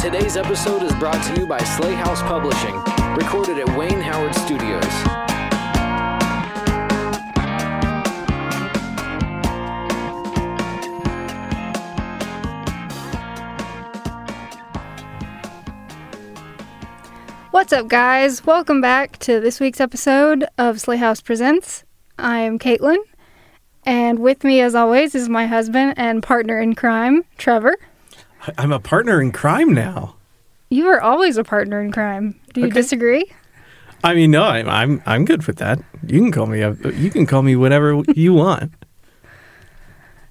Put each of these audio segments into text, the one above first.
Today's episode is brought to you by Slay House Publishing, recorded at Wayne Howard Studios. What's up, guys? Welcome back to this week's episode of Slay House Presents. I am Caitlin, and with me, as always, is my husband and partner in crime, Trevor. I'm a partner in crime now. You are always a partner in crime. Do you disagree? I mean, no, I'm good with that. You can call me whatever you want.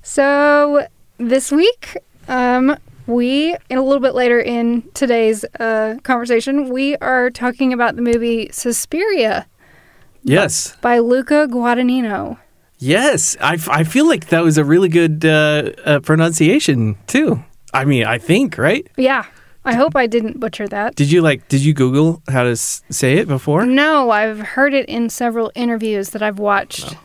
So this week, and a little bit later in today's conversation, we are talking about the movie Suspiria. Yes. By Luca Guadagnino. Yes. I feel like that was a really good pronunciation, too. I mean, I think, right? Yeah. I hope I didn't butcher that. Did you Google how to say it before? No, I've heard it in several interviews that I've watched. Oh.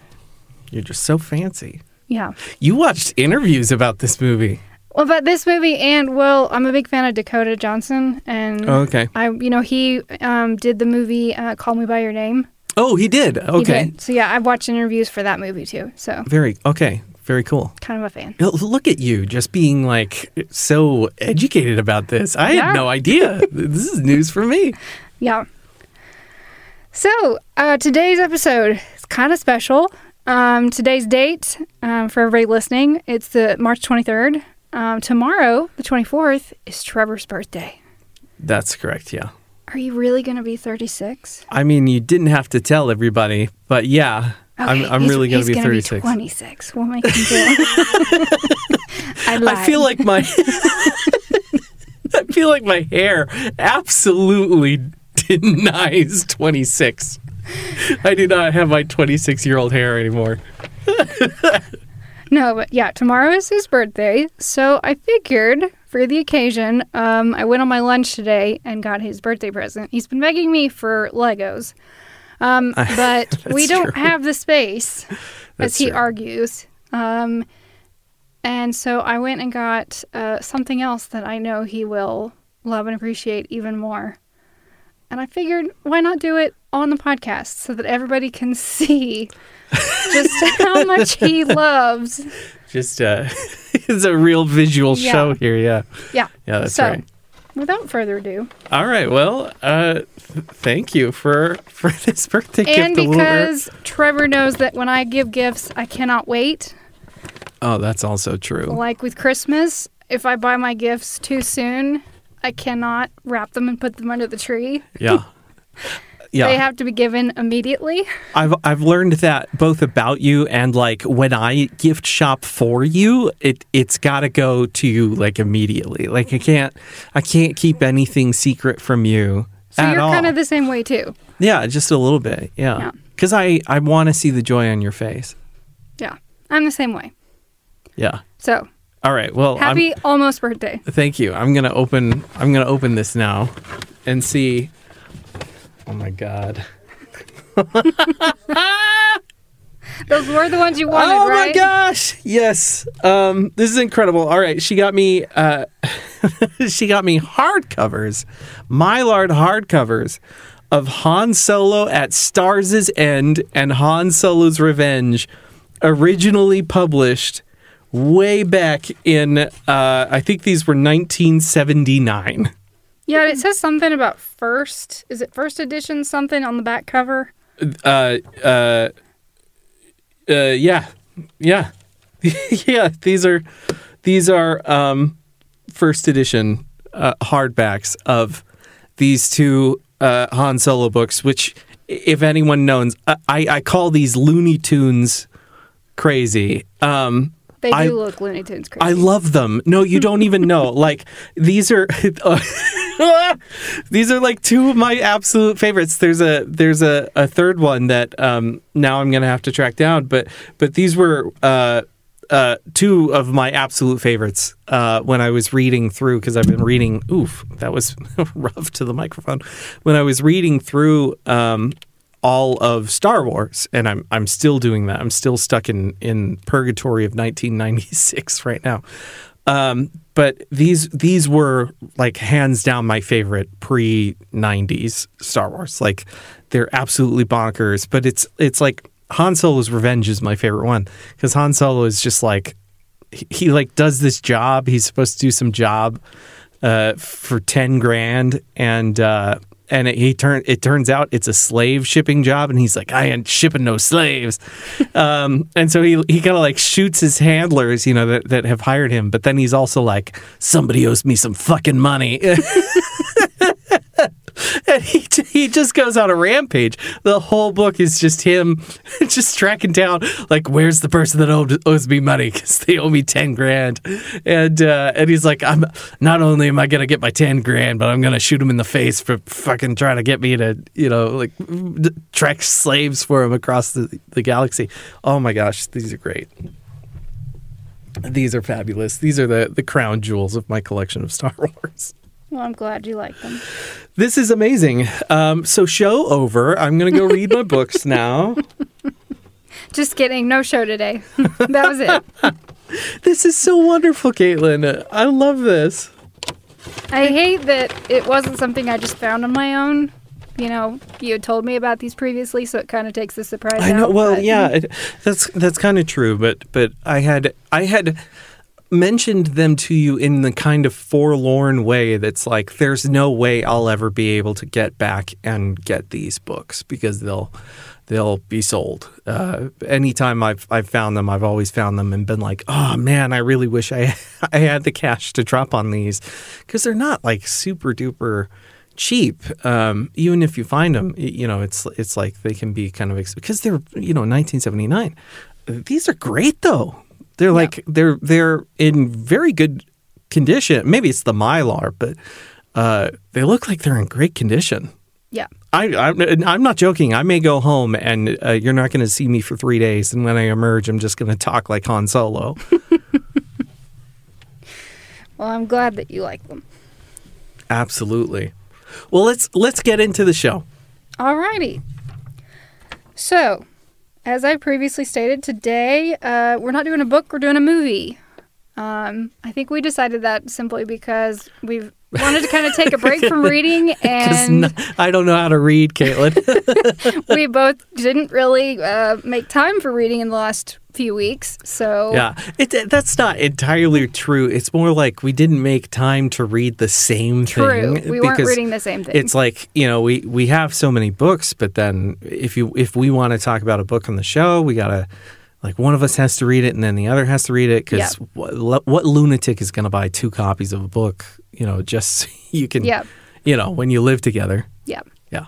You're just so fancy. Yeah. You watched interviews about this movie. Well, but this movie I'm a big fan of Dakota Johnson, and he did the movie Call Me by Your Name. Oh, he did. Okay. He did. So yeah, I've watched interviews for that movie too. So very cool. Kind of a fan. Look at you, just being like so educated about this. I had no idea. This is news for me. Yeah. So today's episode is kind of special. Today's date for everybody listening, it's the March 23rd. Tomorrow, the 24th, is Trevor's birthday. That's correct, yeah. Are you really going to be 36? I mean, you didn't have to tell everybody, but yeah, okay, I'm really going to be 36. He's going to be 26. We'll make him do it. I feel like my hair absolutely denies 26. I do not have my 26-year-old hair anymore. No, but yeah, tomorrow is his birthday, so I figured for the occasion, I went on my lunch today and got his birthday present. He's been begging me for Legos, but we don't have the space, as he argues. And so I went and got something else that I know he will love and appreciate even more. And I figured, why not do it on the podcast so that everybody can see just how much he loves. Just, it's a real visual show here, yeah. Yeah. Yeah, that's right. Without further ado. All right, well, thank you for this birthday gift. And because Trevor knows that when I give gifts, I cannot wait. Oh, that's also true. Like with Christmas, if I buy my gifts too soon, I cannot wrap them and put them under the tree. Yeah. Yeah. They have to be given immediately. I've learned that both about you and like when I gift shop for you, it's got to go to you like immediately. Like I can't keep anything secret from you at all. So you're kind of the same way too. Yeah, just a little bit. Yeah. Because I want to see the joy on your face. Yeah, I'm the same way. Yeah. So. All right. Well. Happy almost birthday. Thank you. I'm gonna open this now, and see. Oh, my God. Those were the ones you wanted, right? Oh, my gosh. Yes. This is incredible. All right. She got me hardcovers, Mylar hardcovers of Han Solo at Stars' End and Han Solo's Revenge, originally published way back in, I think these were 1979. Yeah, it says something about first. Is it first edition something on the back cover? Yeah. Yeah, these are first edition hardbacks of these two Han Solo books, which, if anyone knows, I call these Looney Tunes crazy. They do look Looney Tunes crazy. I love them. No, you don't even know. Like, these are... these are like two of my absolute favorites. There's a third one that now I'm going to have to track down. But these were two of my absolute favorites when I was reading through, because I've been reading... Oof, that was rough to the microphone. When I was reading through... all of Star Wars, and I'm still doing that. I'm still stuck in purgatory of 1996 right now. But these were, like, hands down my favorite pre-90s Star Wars. Like, they're absolutely bonkers. But it's like Han Solo's Revenge is my favorite one, because Han Solo is just like, he like does this job. He's supposed to do some job for $10,000, and it turns out it's a slave shipping job, and he's like, I ain't shipping no slaves. And so he kind of like shoots his handlers, you know, that have hired him. But then he's also like, somebody owes me some fucking money. And he just goes on a rampage. The whole book is just him just tracking down, like, where's the person that owes me money? Because they owe me $10,000. And he's like, I'm not only am I going to get my $10,000, but I'm going to shoot him in the face for fucking trying to get me to, you know, like, track slaves for him across the galaxy. Oh, my gosh. These are great. These are fabulous. These are the crown jewels of my collection of Star Wars. Well, I'm glad you like them. This is amazing. So show over. I'm going to go read my books now. Just kidding. No show today. That was it. This is so wonderful, Caitlin. I love this. I hate that it wasn't something I just found on my own. You know, you had told me about these previously, so it kind of takes the surprise out. I know. Well, yeah, that's kind of true. But I had mentioned them to you in the kind of forlorn way that's like, there's no way I'll ever be able to get back and get these books because they'll be sold. Anytime I've found them, I've always found them and been like, oh man, I really wish I had the cash to drop on these, because they're not like super duper cheap. Even if you find them, you know, it's like they can be kind of because they're, you know, 1979. These are great though. They're like, they're in very good condition. Maybe it's the Mylar, but they look like they're in great condition. Yeah. I'm not joking. I may go home and you're not going to see me for 3 days. And when I emerge, I'm just going to talk like Han Solo. Well, I'm glad that you like them. Absolutely. Well, let's get into the show. All righty. So, as I previously stated, today we're not doing a book, we're doing a movie. I think we decided that simply because we wanted to kind of take a break from reading, and I don't know how to read, Caitlin. We both didn't really make time for reading in the last few weeks, so... Yeah, that's not entirely true. It's more like we didn't make time to read the same thing. True, we weren't reading the same thing. It's like, you know, we have so many books, but then if we want to talk about a book on the show, we got to... Like, one of us has to read it, and then the other has to read it, because what lunatic is going to buy 2 copies of a book, you know, just so you can, you know, when you live together. Yeah. Yeah.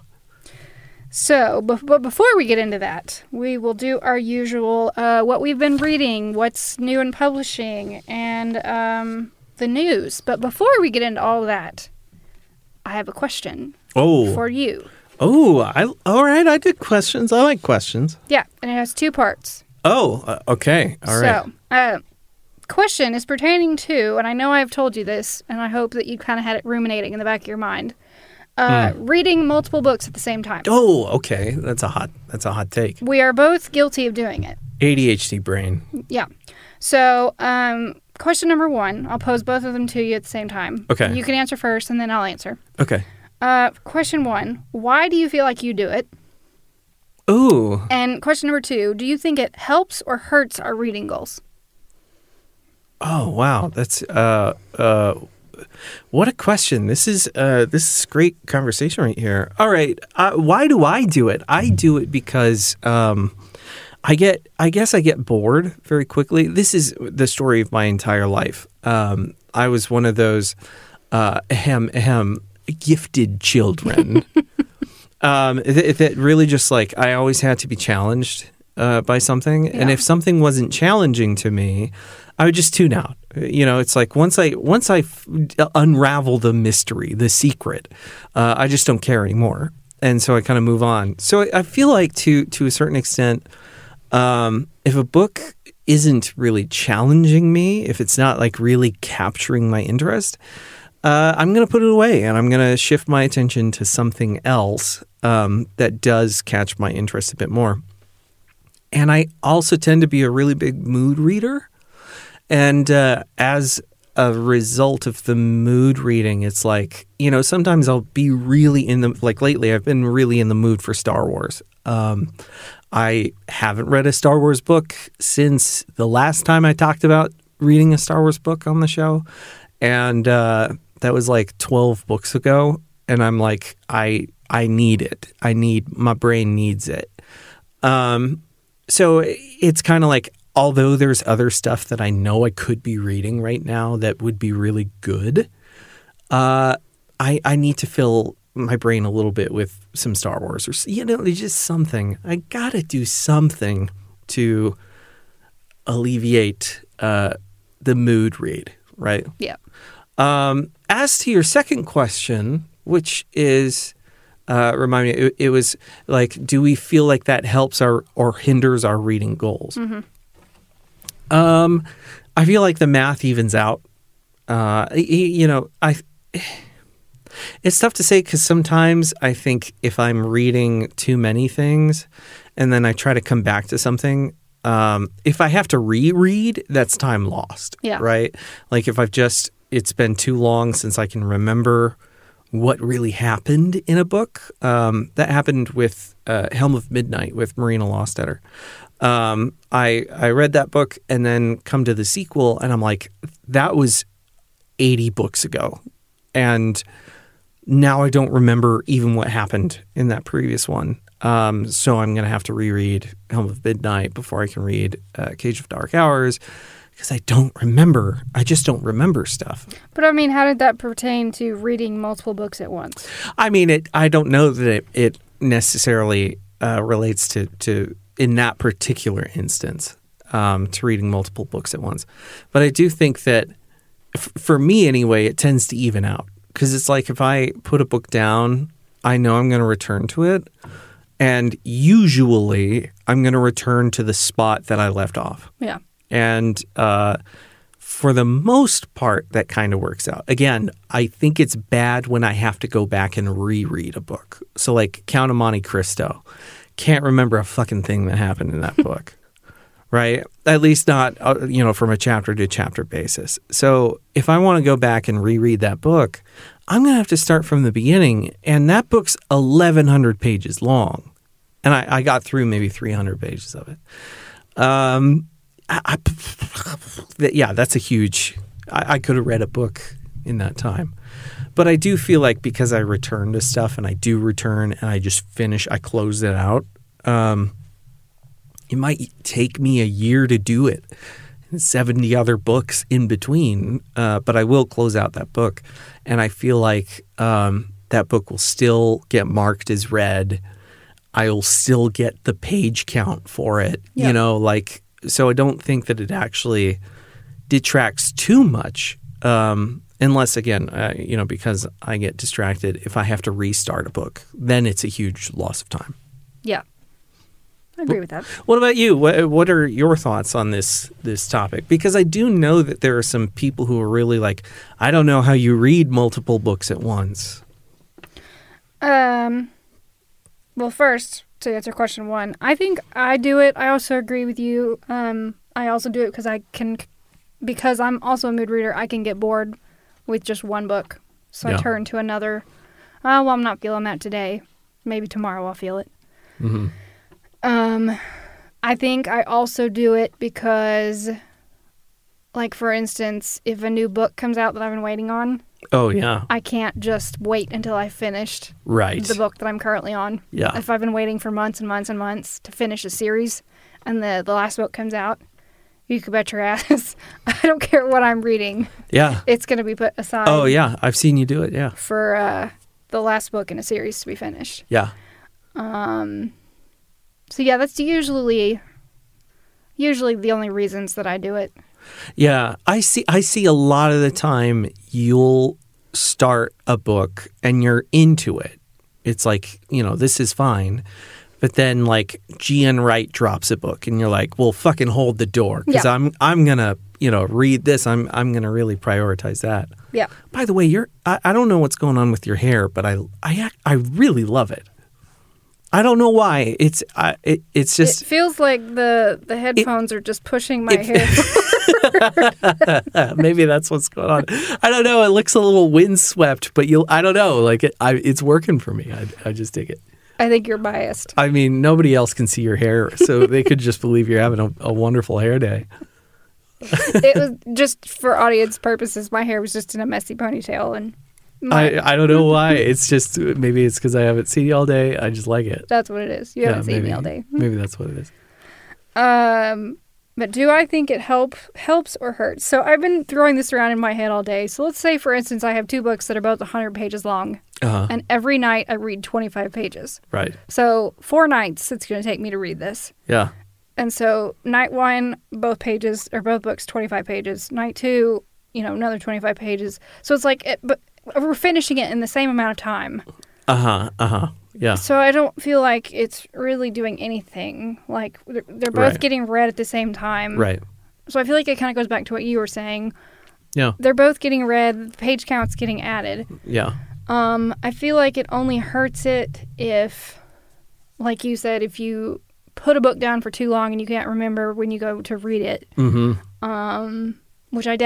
So, but before we get into that, we will do our usual what we've been reading, what's new in publishing, and the news. But before we get into all that, I have a question for you. Oh, all right. I did questions. I like questions. Yeah, and it has 2 parts. Oh, okay. All right. So, question is pertaining to, and I know I've told you this, and I hope that you kind of had it ruminating in the back of your mind, reading multiple books at the same time. Oh, okay. That's a hot take. We are both guilty of doing it. ADHD brain. Yeah. So, question number 1, I'll pose both of them to you at the same time. Okay. You can answer first, and then I'll answer. Okay. Question 1, why do you feel like you do it? Ooh. And question number 2, do you think it helps or hurts our reading goals? Oh, wow. That's what a question. This is great conversation right here. All right. Why do I do it? I do it because I guess I get bored very quickly. This is the story of my entire life. I was one of those gifted children. That really just like, I always had to be challenged by something. Yeah. And if something wasn't challenging to me, I would just tune out. You know, it's like once I unravel the mystery, the secret, I just don't care anymore. And so I kind of move on. So I feel like to a certain extent, if a book isn't really challenging me, if it's not like really capturing my interest, I'm going to put it away, and I'm going to shift my attention to something else that does catch my interest a bit more. And I also tend to be a really big mood reader. And as a result of the mood reading. It's like, you know, sometimes I'll be really in the, like lately I've been really in the mood for Star Wars. I haven't read a Star Wars book since the last time I talked about reading a Star Wars book on the show. And that was like 12 books ago. And I'm like, I need it. My brain needs it. So it's kind of like, although there's other stuff that I know I could be reading right now that would be really good, I need to fill my brain a little bit with some Star Wars or, you know, just something. I got to do something to alleviate the mood read, right? Yeah. As to your second question, which is... remind me, it was like, do we feel like that helps our or hinders our reading goals? Mm-hmm. I feel like the math evens out. You know, it's tough to say because sometimes I think if I'm reading too many things and then I try to come back to something, if I have to reread, that's time lost. Yeah. Right? Like if I've just, it's been too long since I can remember what really happened in a book. That happened with Helm of Midnight with Marina Lostetter. I read that book and then come to the sequel and I'm like, that was 80 books ago. And now I don't remember even what happened in that previous one. So I'm going to have to reread Helm of Midnight before I can read Cage of Dark Hours. Because I don't remember. I just don't remember stuff. But, I mean, how did that pertain to reading multiple books at once? I mean, I don't know that it necessarily relates to, in that particular instance, to reading multiple books at once. But I do think that, for me anyway, it tends to even out. Because it's like if I put a book down, I know I'm going to return to it. And usually I'm going to return to the spot that I left off. Yeah. And for the most part, that kind of works out. Again, I think it's bad when I have to go back and reread a book. So like Count of Monte Cristo. Can't remember a fucking thing that happened in that book, right? At least not, you know, from a chapter to chapter basis. So if I want to go back and reread that book, I'm going to have to start from the beginning. And that book's 1,100 pages long. And I got through maybe 300 pages of it. Yeah, that's a huge... I could have read a book in that time. But I do feel like because I return to stuff and I do return and I just finish, I close it out, it might take me a year to do it. 70 other books in between, but I will close out that book. And I feel like that book will still get marked as read. I'll still get the page count for it, yeah. You know, like... So I don't think that it actually detracts too much, unless, again, you know, because I get distracted. If I have to restart a book, then it's a huge loss of time. Yeah, I agree with that. What about you? What are your thoughts on this topic? Because I do know that there are some people who are really like, I don't know how you read multiple books at once. Well, first... to answer question one, I think I do it. I also agree with you. I also do it because because I'm also a mood reader, I can get bored with just one book. So yeah. I turn to another. Well, I'm not feeling that today. Maybe tomorrow I'll feel it. Mm-hmm. I think I also do it because, like, for instance, if a new book comes out that I've been waiting on. Oh, yeah. I can't just wait until I finished the book that I'm currently on. Yeah. If I've been waiting for months and months and months to finish a series and the last book comes out, you can bet your ass. I don't care what I'm reading. Yeah. It's going to be put aside. Oh, yeah. I've seen you do it, yeah. For the last book in a series to be finished. Yeah. So, yeah, that's usually the only reasons that I do it. Yeah, I see a lot of the time you'll start a book and you're into it. It's like, you know, this is fine. But then like GN Wright drops a book and you're like, well, fucking hold the door because yeah. I'm going to, you know, read this. I'm going to really prioritize that. Yeah. By the way, I don't know what's going on with your hair, but I really love it. I don't know why. It's just... It feels like the headphones are just pushing my hair forward. Maybe that's what's going on. I don't know. It looks a little windswept, but I don't know. Like it's working for me. I just dig it. I think you're biased. I mean, nobody else can see your hair, so they could just believe you're having a wonderful hair day. It was just for audience purposes. My hair was just in a messy ponytail and... I don't know why. It's just, maybe it's because I haven't seen you all day. I just like it. That's what it is. You haven't seen me all day. Maybe that's what it is. But do I think it helps or hurts? So I've been throwing this around in my head all day. So let's say, for instance, I have two books that are both 100 pages long. Uh-huh. And every night I read 25 pages. Right. So 4 nights it's going to take me to read this. Yeah. And so night one, both books, 25 pages. Night two, another 25 pages. So it's like... but we're finishing it in the same amount of time. Uh-huh, uh-huh, yeah. So I don't feel like it's really doing anything. Like, they're both getting read at the same time. Right. So I feel like it kind of goes back to what you were saying. Yeah. They're both getting read. The page count's getting added. Yeah. I feel like it only hurts it if, like you said, if you put a book down for too long and you can't remember when you go to read it. Mm-hmm. Which I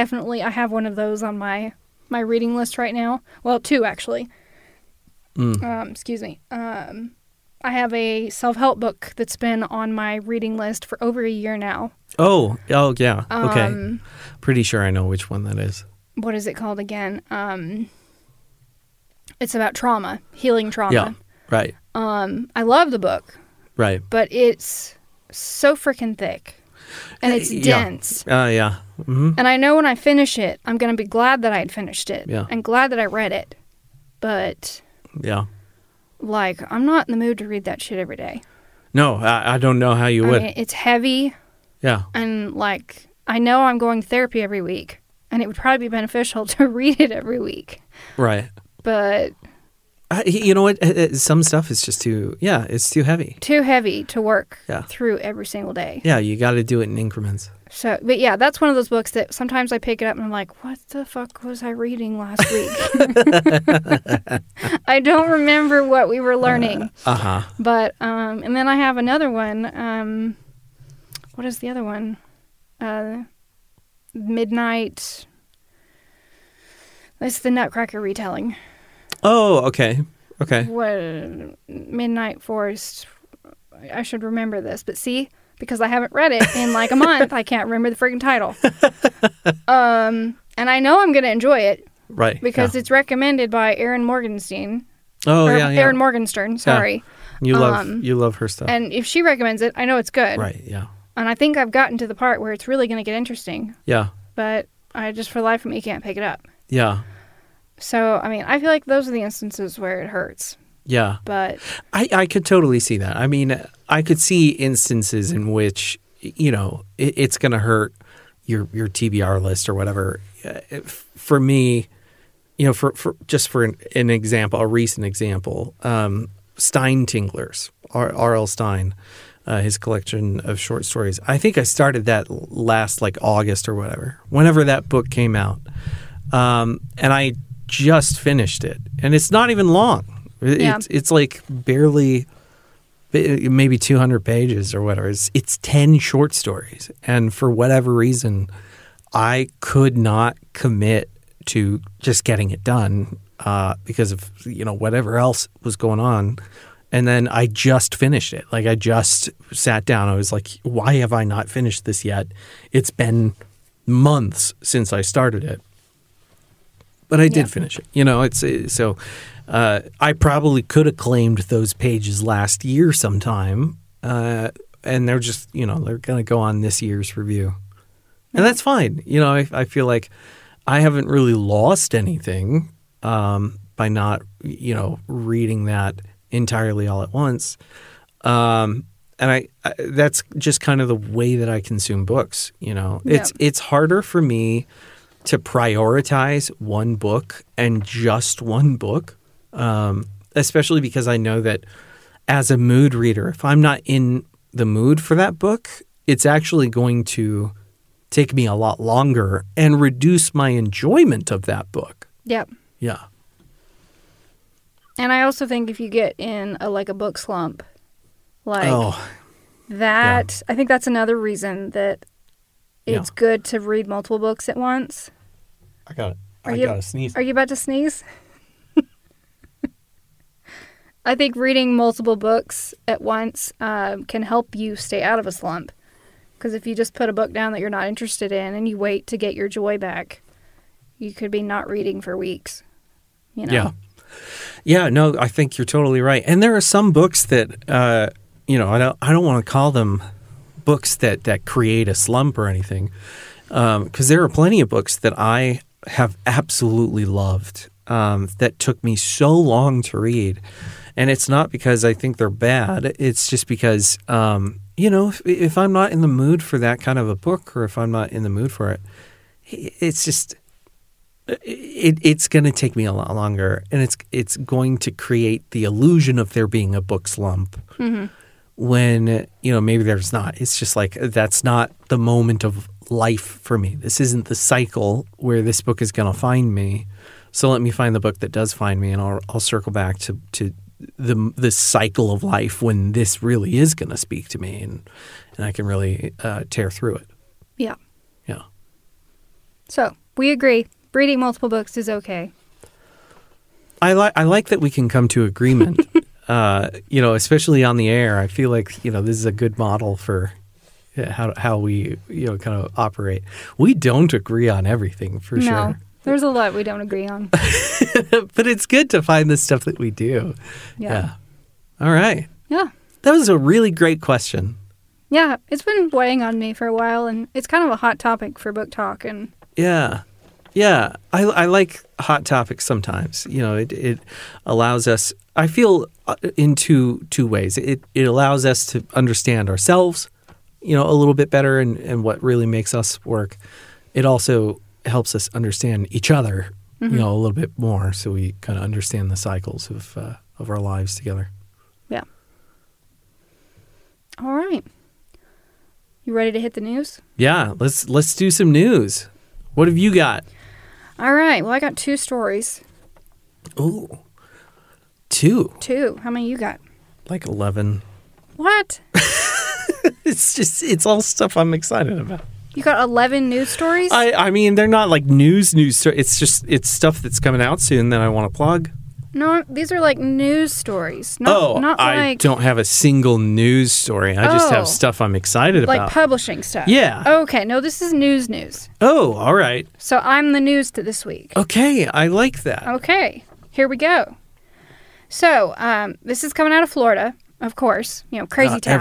have one of those on my reading list right now. Well, 2 actually. Excuse me. I have a self-help book that's been on my reading list for over a year now. Oh yeah. Okay. Pretty sure I know which one that is. What is it called again? It's about trauma, healing trauma. Yeah, right. I love the book. Right. But it's so freaking thick. And it's dense. Yeah. Mm-hmm. And I know when I finish it, I'm going to be glad that I had finished it. Yeah. And glad that I read it. But, yeah, like, I'm not in the mood to read that shit every day. No, I don't know how you would. I mean, it's heavy. Yeah. And, like, I know I'm going to therapy every week. And it would probably be beneficial to read it every week. Right. But... you know what? Some stuff is just it's too heavy. Too heavy to work through every single day. Yeah, you got to do it in increments. So, but yeah, that's one of those books that sometimes I pick it up and I'm like, what the fuck was I reading last week? I don't remember what we were learning. But, and then I have another one. What is the other one? Midnight. That's the Nutcracker retelling. Oh, okay. What, Midnight Forest, I should remember this, but see, because I haven't read it in like a month, I can't remember the freaking title. And I know I'm going to enjoy it. Right. Because it's recommended by Erin Morgenstern. Oh, yeah. Erin Morgenstern, sorry. Yeah. You love her stuff. And if she recommends it, I know it's good. Right, yeah. And I think I've gotten to the part where it's really going to get interesting. Yeah. But I just, for the life of me, can't pick it up. Yeah. So, I mean, I feel like those are the instances where it hurts. Yeah. But I could totally see that. I mean, I could see instances in which, it's going to hurt your TBR list or whatever. For me, for an example, a recent example, Stein Tinglers, R.L. Stein, his collection of short stories. I think I started that last like August or whatever, whenever that book came out. And I just finished it, and it's not even long. It's like barely, maybe 200 pages or whatever. It's 10 short stories, and for whatever reason, I could not commit to just getting it done because of whatever else was going on. And then I just finished it. Like I just sat down. I was like, why have I not finished this yet? It's been months since I started it. But I did finish it. I probably could have claimed those pages last year sometime. And they're just, they're going to go on this year's review. And that's fine. I feel like I haven't really lost anything by not, reading that entirely all at once. And I that's just kind of the way that I consume books. It's harder for me to prioritize one book and just one book, especially because I know that as a mood reader, if I'm not in the mood for that book, it's actually going to take me a lot longer and reduce my enjoyment of that book. Yep. Yeah. And I also think if you get in a book slump, I think that's another reason that it's good to read multiple books at once. I gotta sneeze. Are you about to sneeze? I think reading multiple books at once can help you stay out of a slump. Because if you just put a book down that you're not interested in and you wait to get your joy back, you could be not reading for weeks. You know? Yeah. Yeah, no, I think you're totally right. And there are some books that, I don't want to call them books that create a slump or anything. Because there are plenty of books that I have absolutely loved that took me so long to read. And it's not because I think they're bad. It's just because, if I'm not in the mood for that kind of a book, or if I'm not in the mood for it, it's just... It's going to take me a lot longer, and it's going to create the illusion of there being a book slump when, maybe there's not. It's just like, that's not the moment of life for me. This isn't the cycle where this book is going to find me. So let me find the book that does find me, and I'll circle back to the cycle of life when this really is going to speak to me, and I can really tear through it. Yeah. Yeah. So we agree. Reading multiple books is okay. I like that we can come to agreement, especially on the air. I feel like, this is a good model for how we, kind of operate. We don't agree on everything, for sure. No, there's a lot we don't agree on. But it's good to find the stuff that we do. Yeah. All right. Yeah. That was a really great question. Yeah. It's been weighing on me for a while, and it's kind of a hot topic for book talk. And yeah. Yeah, I like hot topics sometimes. It allows us, I feel, in two ways. It allows us to understand ourselves, a little bit better, and what really makes us work. It also helps us understand each other, a little bit more, so we kind of understand the cycles of our lives together. Yeah. All right. You ready to hit the news? Yeah, let's do some news. What have you got? All right. Well, I got two stories. Ooh. Two. How many you got? Like 11. What? It's all stuff I'm excited about. You got 11 news stories? I mean, they're not like news stories. It's stuff that's coming out soon that I want to plug. No, these are like news stories. I don't have a single news story. I just have stuff I'm excited about. Like publishing stuff. Yeah. Okay, no, this is news. Oh, all right. So I'm the news to this week. Okay, I like that. Okay, here we go. So this is coming out of Florida, of course. Crazy town.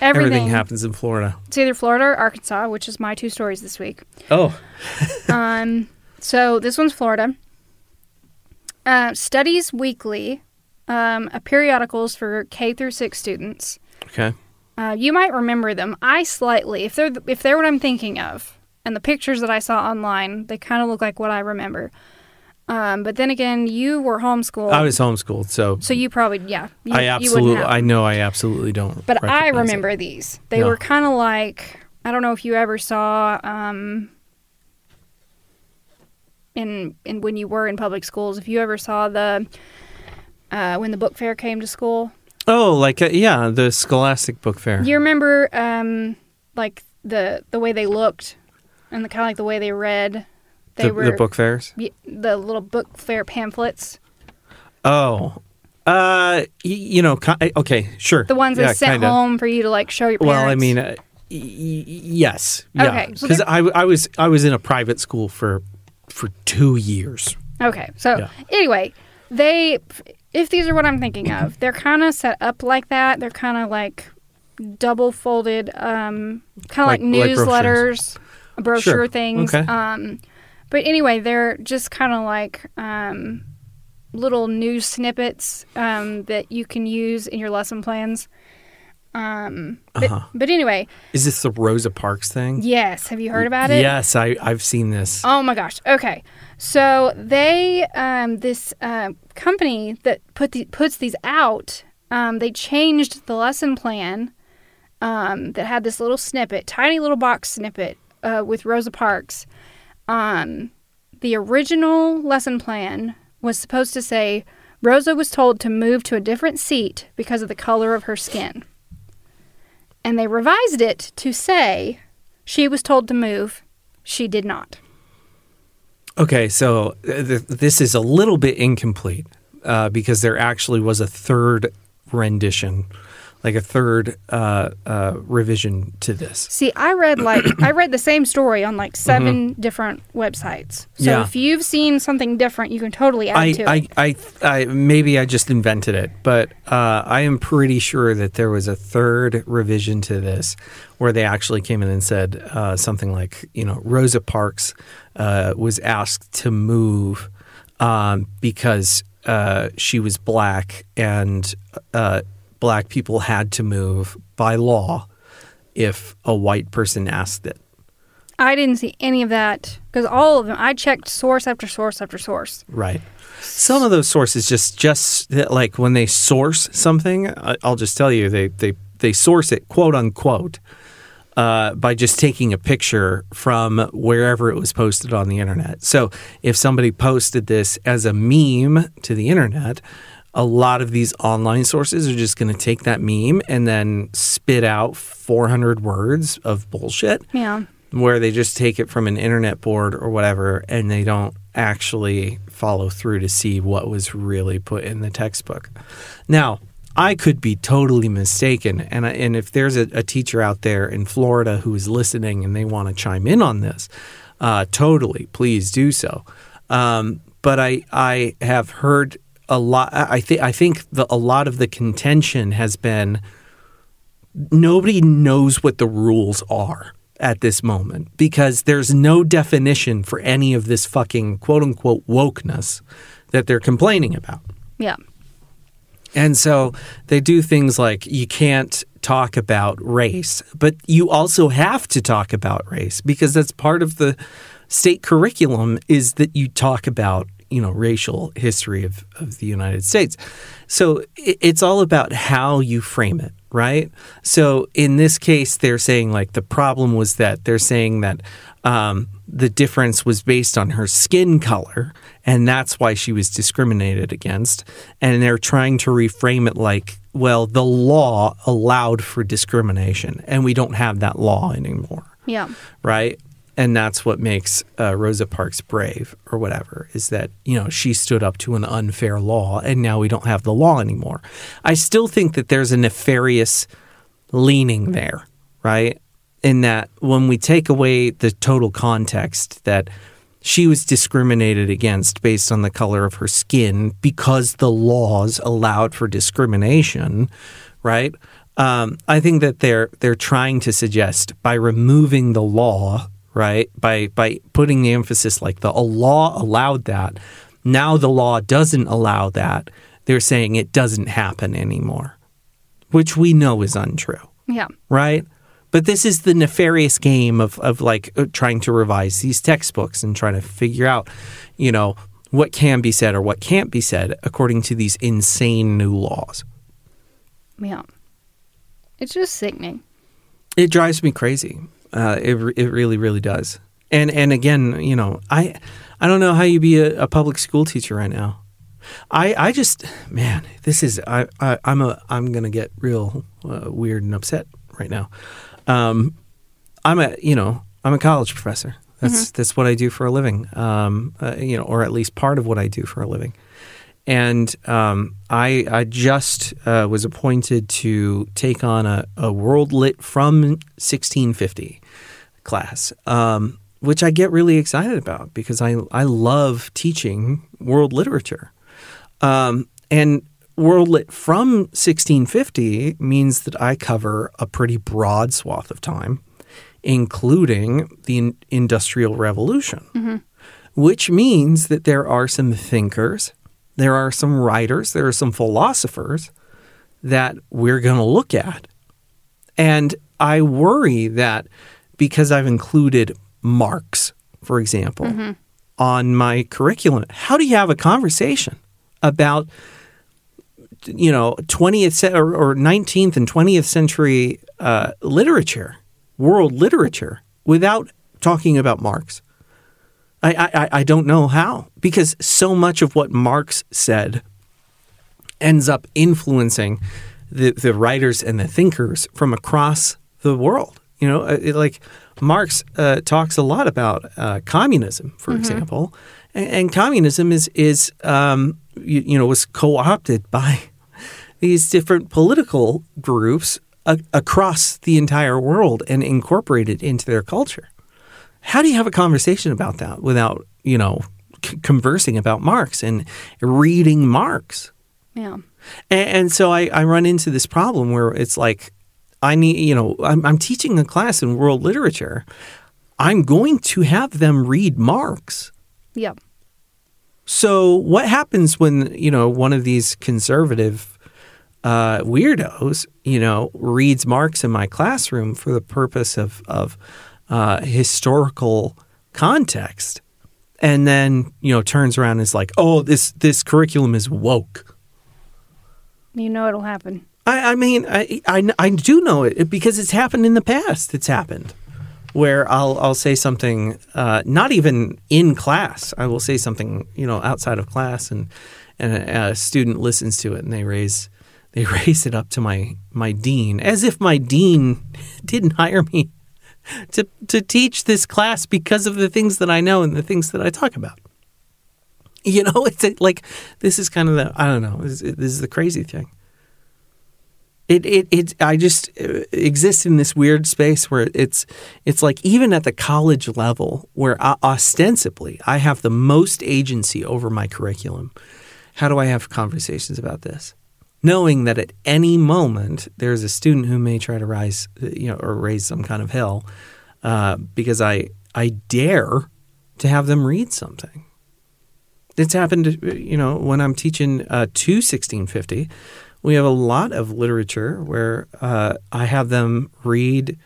Everything happens in Florida. It's either Florida or Arkansas, which is my two stories this week. Oh. So this one's Florida. Studies Weekly, periodicals for K through 6 students. Okay. You might remember them. I slightly, if they're what I'm thinking of, and the pictures that I saw online, they kind of look like what I remember. But then again, you were homeschooled. I was homeschooled, so you probably I absolutely don't. But I remember these. They were kind of like, I don't know if you ever saw. In when you were in public schools, if you ever saw the when the book fair came to school. Oh, the Scholastic Book Fair. You remember the way they looked and the kind of like the way they read. They were the book fairs. The little book fair pamphlets. Oh, okay, sure. The ones that sent home for you to like show your parents. Well, I mean, yes, yeah. Okay, because I was in a private school for 2 years. Okay. So anyway, if these are what I'm thinking of, they're kind of set up like that. They're kind of like double folded, kind of like newsletters, brochure things. Okay. But anyway, they're just kind of like little news snippets that you can use in your lesson plans. But anyway. Is this the Rosa Parks thing? Yes. Have you heard about it? Yes, I've seen this. Oh, my gosh. Okay. So they, this company that puts these out, they changed the lesson plan that had this little snippet, tiny little box snippet with Rosa Parks. The original lesson plan was supposed to say, Rosa was told to move to a different seat because of the color of her skin. and they revised it to say, she was told to move, she did not. Okay, so this is a little bit incomplete because there actually was a third rendition, like a third revision to this. See, I read the same story on like 7 mm-hmm. different websites. So yeah. If you've seen something different, you can totally add to it. Maybe I just invented it, but I am pretty sure that there was a third revision to this where they actually came in and said something like, you know, Rosa Parks was asked to move because she was black and black people had to move by law if a white person asked it. I didn't see any of that because all of them, I checked source after source after source. Right. Some of those sources just like when they source something, I'll just tell you, they source it, quote unquote, by just taking a picture from wherever it was posted on the internet. So if somebody posted this as a meme to the internet, a lot of these online sources are just going to take that meme and then spit out 400 words of bullshit. Yeah. Where they just take it from an internet board or whatever, and they don't actually follow through to see what was really put in the textbook. Now, I could be totally mistaken, and if there's a teacher out there in Florida who is listening and they want to chime in on this, totally, please do so. But I have heard a lot. I think a lot of the contention has been nobody knows what the rules are at this moment because there's no definition for any of this fucking quote unquote wokeness that they're complaining about. Yeah. And so they do things like you can't talk about race, but you also have to talk about race because that's part of the state curriculum is that you talk about, you know, racial history of the United States. So it's all about how you frame it, right? So in this case, they're saying like the problem was that they're saying that the difference was based on her skin color, and that's why she was discriminated against. And they're trying to reframe it like, well, the law allowed for discrimination, and we don't have that law anymore. Yeah. Right? And that's what makes Rosa Parks brave or whatever, is that, you know, she stood up to an unfair law and now we don't have the law anymore. I still think that there's a nefarious leaning there, right? In that when we take away the total context that she was discriminated against based on the color of her skin because the laws allowed for discrimination, right? I think that they're trying to suggest by removing the law, right? By putting the emphasis like the law allowed that, now the law doesn't allow that, they're saying it doesn't happen anymore, which we know is untrue. Yeah. Right? But this is the nefarious game of like trying to revise these textbooks and trying to figure out, you know, what can be said or what can't be said according to these insane new laws. Yeah. It's just sickening. It drives me crazy. It really, really does. And again, you know, I don't know how you be a public school teacher right now. I just, man, this is, I'm going to get real weird and upset right now. I'm a college professor. That's what I do for a living. You know, or at least part of what I do for a living. And I just was appointed to take on a World Lit from 1650 class, which I get really excited about because I love teaching world literature. And World Lit from 1650 means that I cover a pretty broad swath of time, including the Industrial Revolution, which means that there are some thinkers. There are some writers, there are some philosophers that we're going to look at. And I worry that because I've included Marx, for example, on my curriculum, how do you have a conversation about, you know, 20th or 19th and 20th century literature, world literature, without talking about Marx? I don't know how, because so much of what Marx said ends up influencing the writers and the thinkers from across the world. You know, like Marx talks a lot about communism, for mm-hmm. example, and communism is was co-opted by these different political groups across the entire world and incorporated into their culture. How do you have a conversation about that without, you know, conversing about Marx and reading Marx? Yeah. And so I run into this problem where it's like, I need, you know, I'm teaching a class in world literature. I'm going to have them read Marx. Yeah. So what happens when, you know, one of these conservative weirdos, you know, reads Marx in my classroom for the purpose of historical context, and then, you know, turns around and is like, oh, this curriculum is woke. You know it'll happen. I mean, I do know it because it's happened in the past. It's happened where I'll say something, not even in class. I will say something, you know, outside of class, and a student listens to it and they raise it up to my dean, as if my dean didn't hire me to teach this class because of the things that I know and the things that I talk about. You know, it's like, this is kind of the, I don't know, this is the crazy thing. I just exist in this weird space where it's like, even at the college level where ostensibly I have the most agency over my curriculum, how do I have conversations about this? Knowing that at any moment there's a student who may try to rise, you know, or raise some kind of hell because I dare to have them read something. It's happened, you know, when I'm teaching 1650, we have a lot of literature where I have them read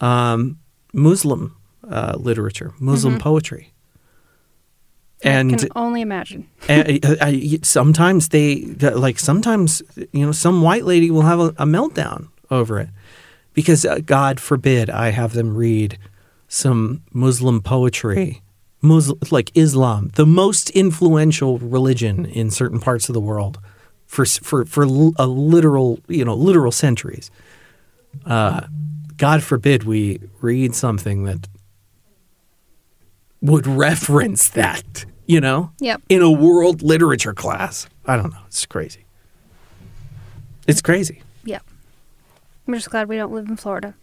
Muslim literature, Muslim mm-hmm. poetry. And I can only imagine. Sometimes sometimes, you know, some white lady will have a meltdown over it because God forbid I have them read some Muslim poetry, like Islam, the most influential religion in certain parts of the world for a literal, you know, literal centuries. God forbid we read something that would reference that, you know, yep. in a world literature class. I don't know. It's crazy. It's crazy. Yeah. I'm just glad we don't live in Florida.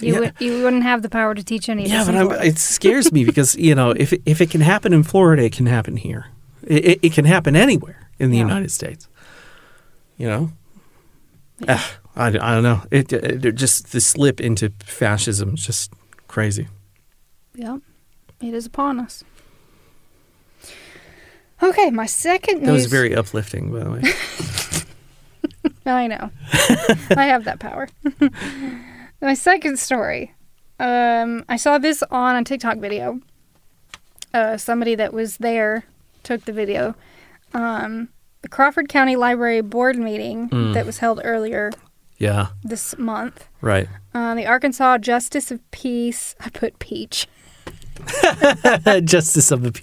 You wouldn't have the power to teach any of this. Yeah, but it scares me because, you know, if it can happen in Florida, it can happen here. It can happen anywhere in the yeah. United States. You know? Yeah. I don't know. It just the slip into fascism is just crazy. Yeah, it is upon us. Okay, my second news... That was very uplifting, by the way. I know. I have that power. My second story. I saw this on a TikTok video. Somebody that was there took the video. The Crawford County Library board meeting that was held earlier this month. Right. The Arkansas Justice of Peace... I put peach. Justice of the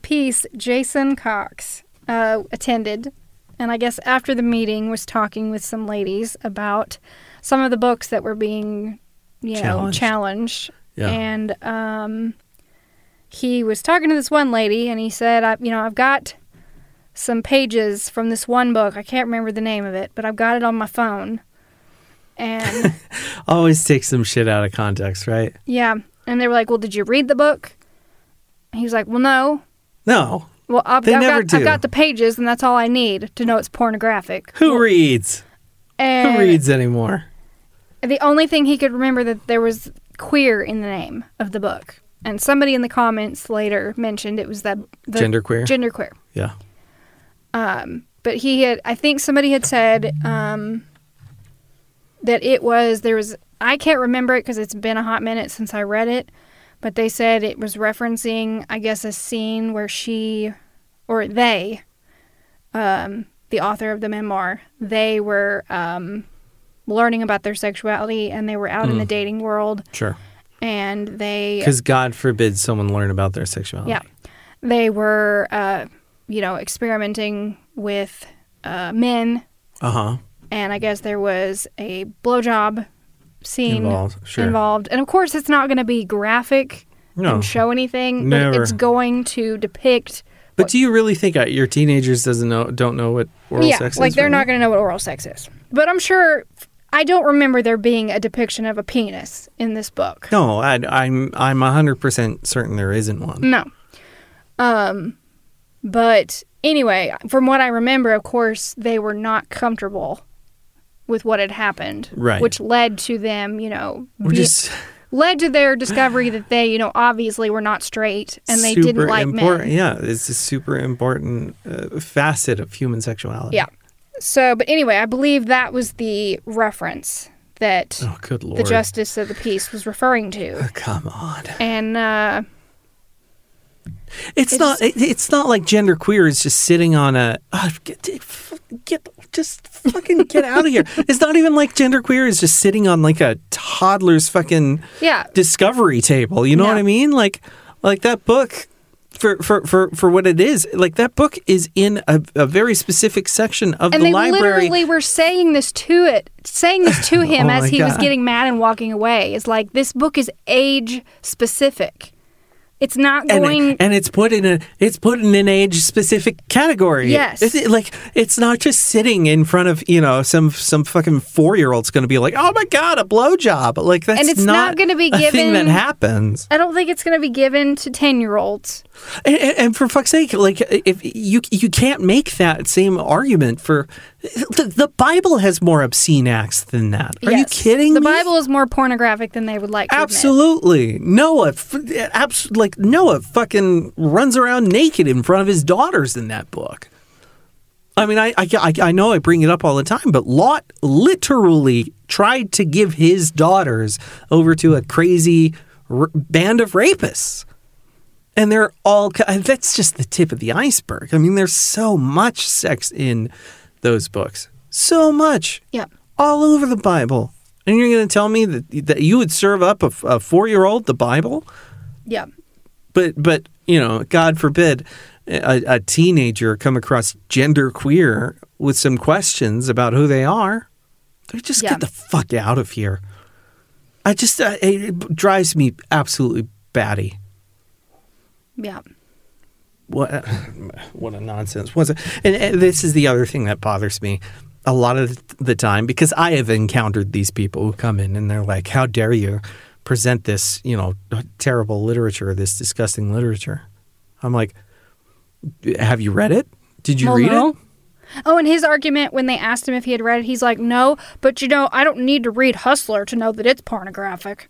Peace Jason Cox attended, and I guess after the meeting was talking with some ladies about some of the books that were being, you know, challenged. Yeah. And he was talking to this one lady, and he said, I've got some pages from this one book. I can't remember the name of it, but I've got it on my phone. And always take some shit out of context, right? Yeah. And they were like, well, did you read the book? And he was like, well, no. Well, I've got the pages, and that's all I need to know it's pornographic. Who reads? And who reads anymore? The only thing he could remember that there was queer in the name of the book. And somebody in the comments later mentioned it was the Gender Queer. Gender Queer. Yeah. But he had, I think somebody had said, that I can't remember it because it's been a hot minute since I read it, but they said it was referencing, I guess, a scene where the author of the memoir, they were learning about their sexuality and they were out in the dating world. Sure. And because God forbid someone learn about their sexuality. Yeah. They were you know, experimenting with men. Uh-huh. And I guess there was a blowjob scene involved. And, of course, it's not going to be graphic and show anything. Never. But it's going to depict... But do you really think your teenagers don't know what oral sex is? Yeah, like they're not going to know what oral sex is. But I'm sure... I don't remember there being a depiction of a penis in this book. No, I'm 100% certain there isn't one. No. But anyway, from what I remember, of course, they were not comfortable with what had happened. Right. Which led to them, you know... led to their discovery that they, you know, obviously were not straight and they didn't like men. Yeah, it's a super important facet of human sexuality. Yeah. So, but anyway, I believe that was the reference that the justice of the peace was referring to. Oh, come on. And it's not like Gender Queer is just sitting on a get out of here. It's not even like Gender Queer is just sitting on like a toddler's fucking discovery table. You know what I mean? Like that book. For what it is, like that book is in a very specific section of the library. And they literally were saying this to him as he was getting mad and walking away. It's like, this book is age specific. It's not going, and it's put in an age specific category. Yes, it's not just sitting in front of some fucking 4-year-old's going to be like, oh my god, a blowjob. Like that's, and it's not going to be given. A thing that happens. I don't think it's going to be given to 10-year-olds. And for fuck's sake, like if you can't make that same argument for the Bible has more obscene acts than that. Are you kidding me? The Bible is more pornographic than they would like to admit. Absolutely. Noah fucking runs around naked in front of his daughters in that book. I mean, I know I bring it up all the time, but Lot literally tried to give his daughters over to a crazy band of rapists. And they're all... That's just the tip of the iceberg. I mean, there's so much sex in those books. So much. Yeah. All over the Bible. And you're going to tell me that you would serve up a 4-year-old the Bible? Yeah. But you know, God forbid a teenager come across Gender Queer with some questions about who they are. They just get the fuck out of here. It drives me absolutely batty. Yeah. What a nonsense. And this is the other thing that bothers me a lot of the time, because I have encountered these people who come in and they're like, how dare you present this, you know, terrible literature, this disgusting literature. I'm like, have you read it? Did you read it? Oh, and his argument when they asked him if he had read it, he's like, no, but you know, I don't need to read Hustler to know that it's pornographic.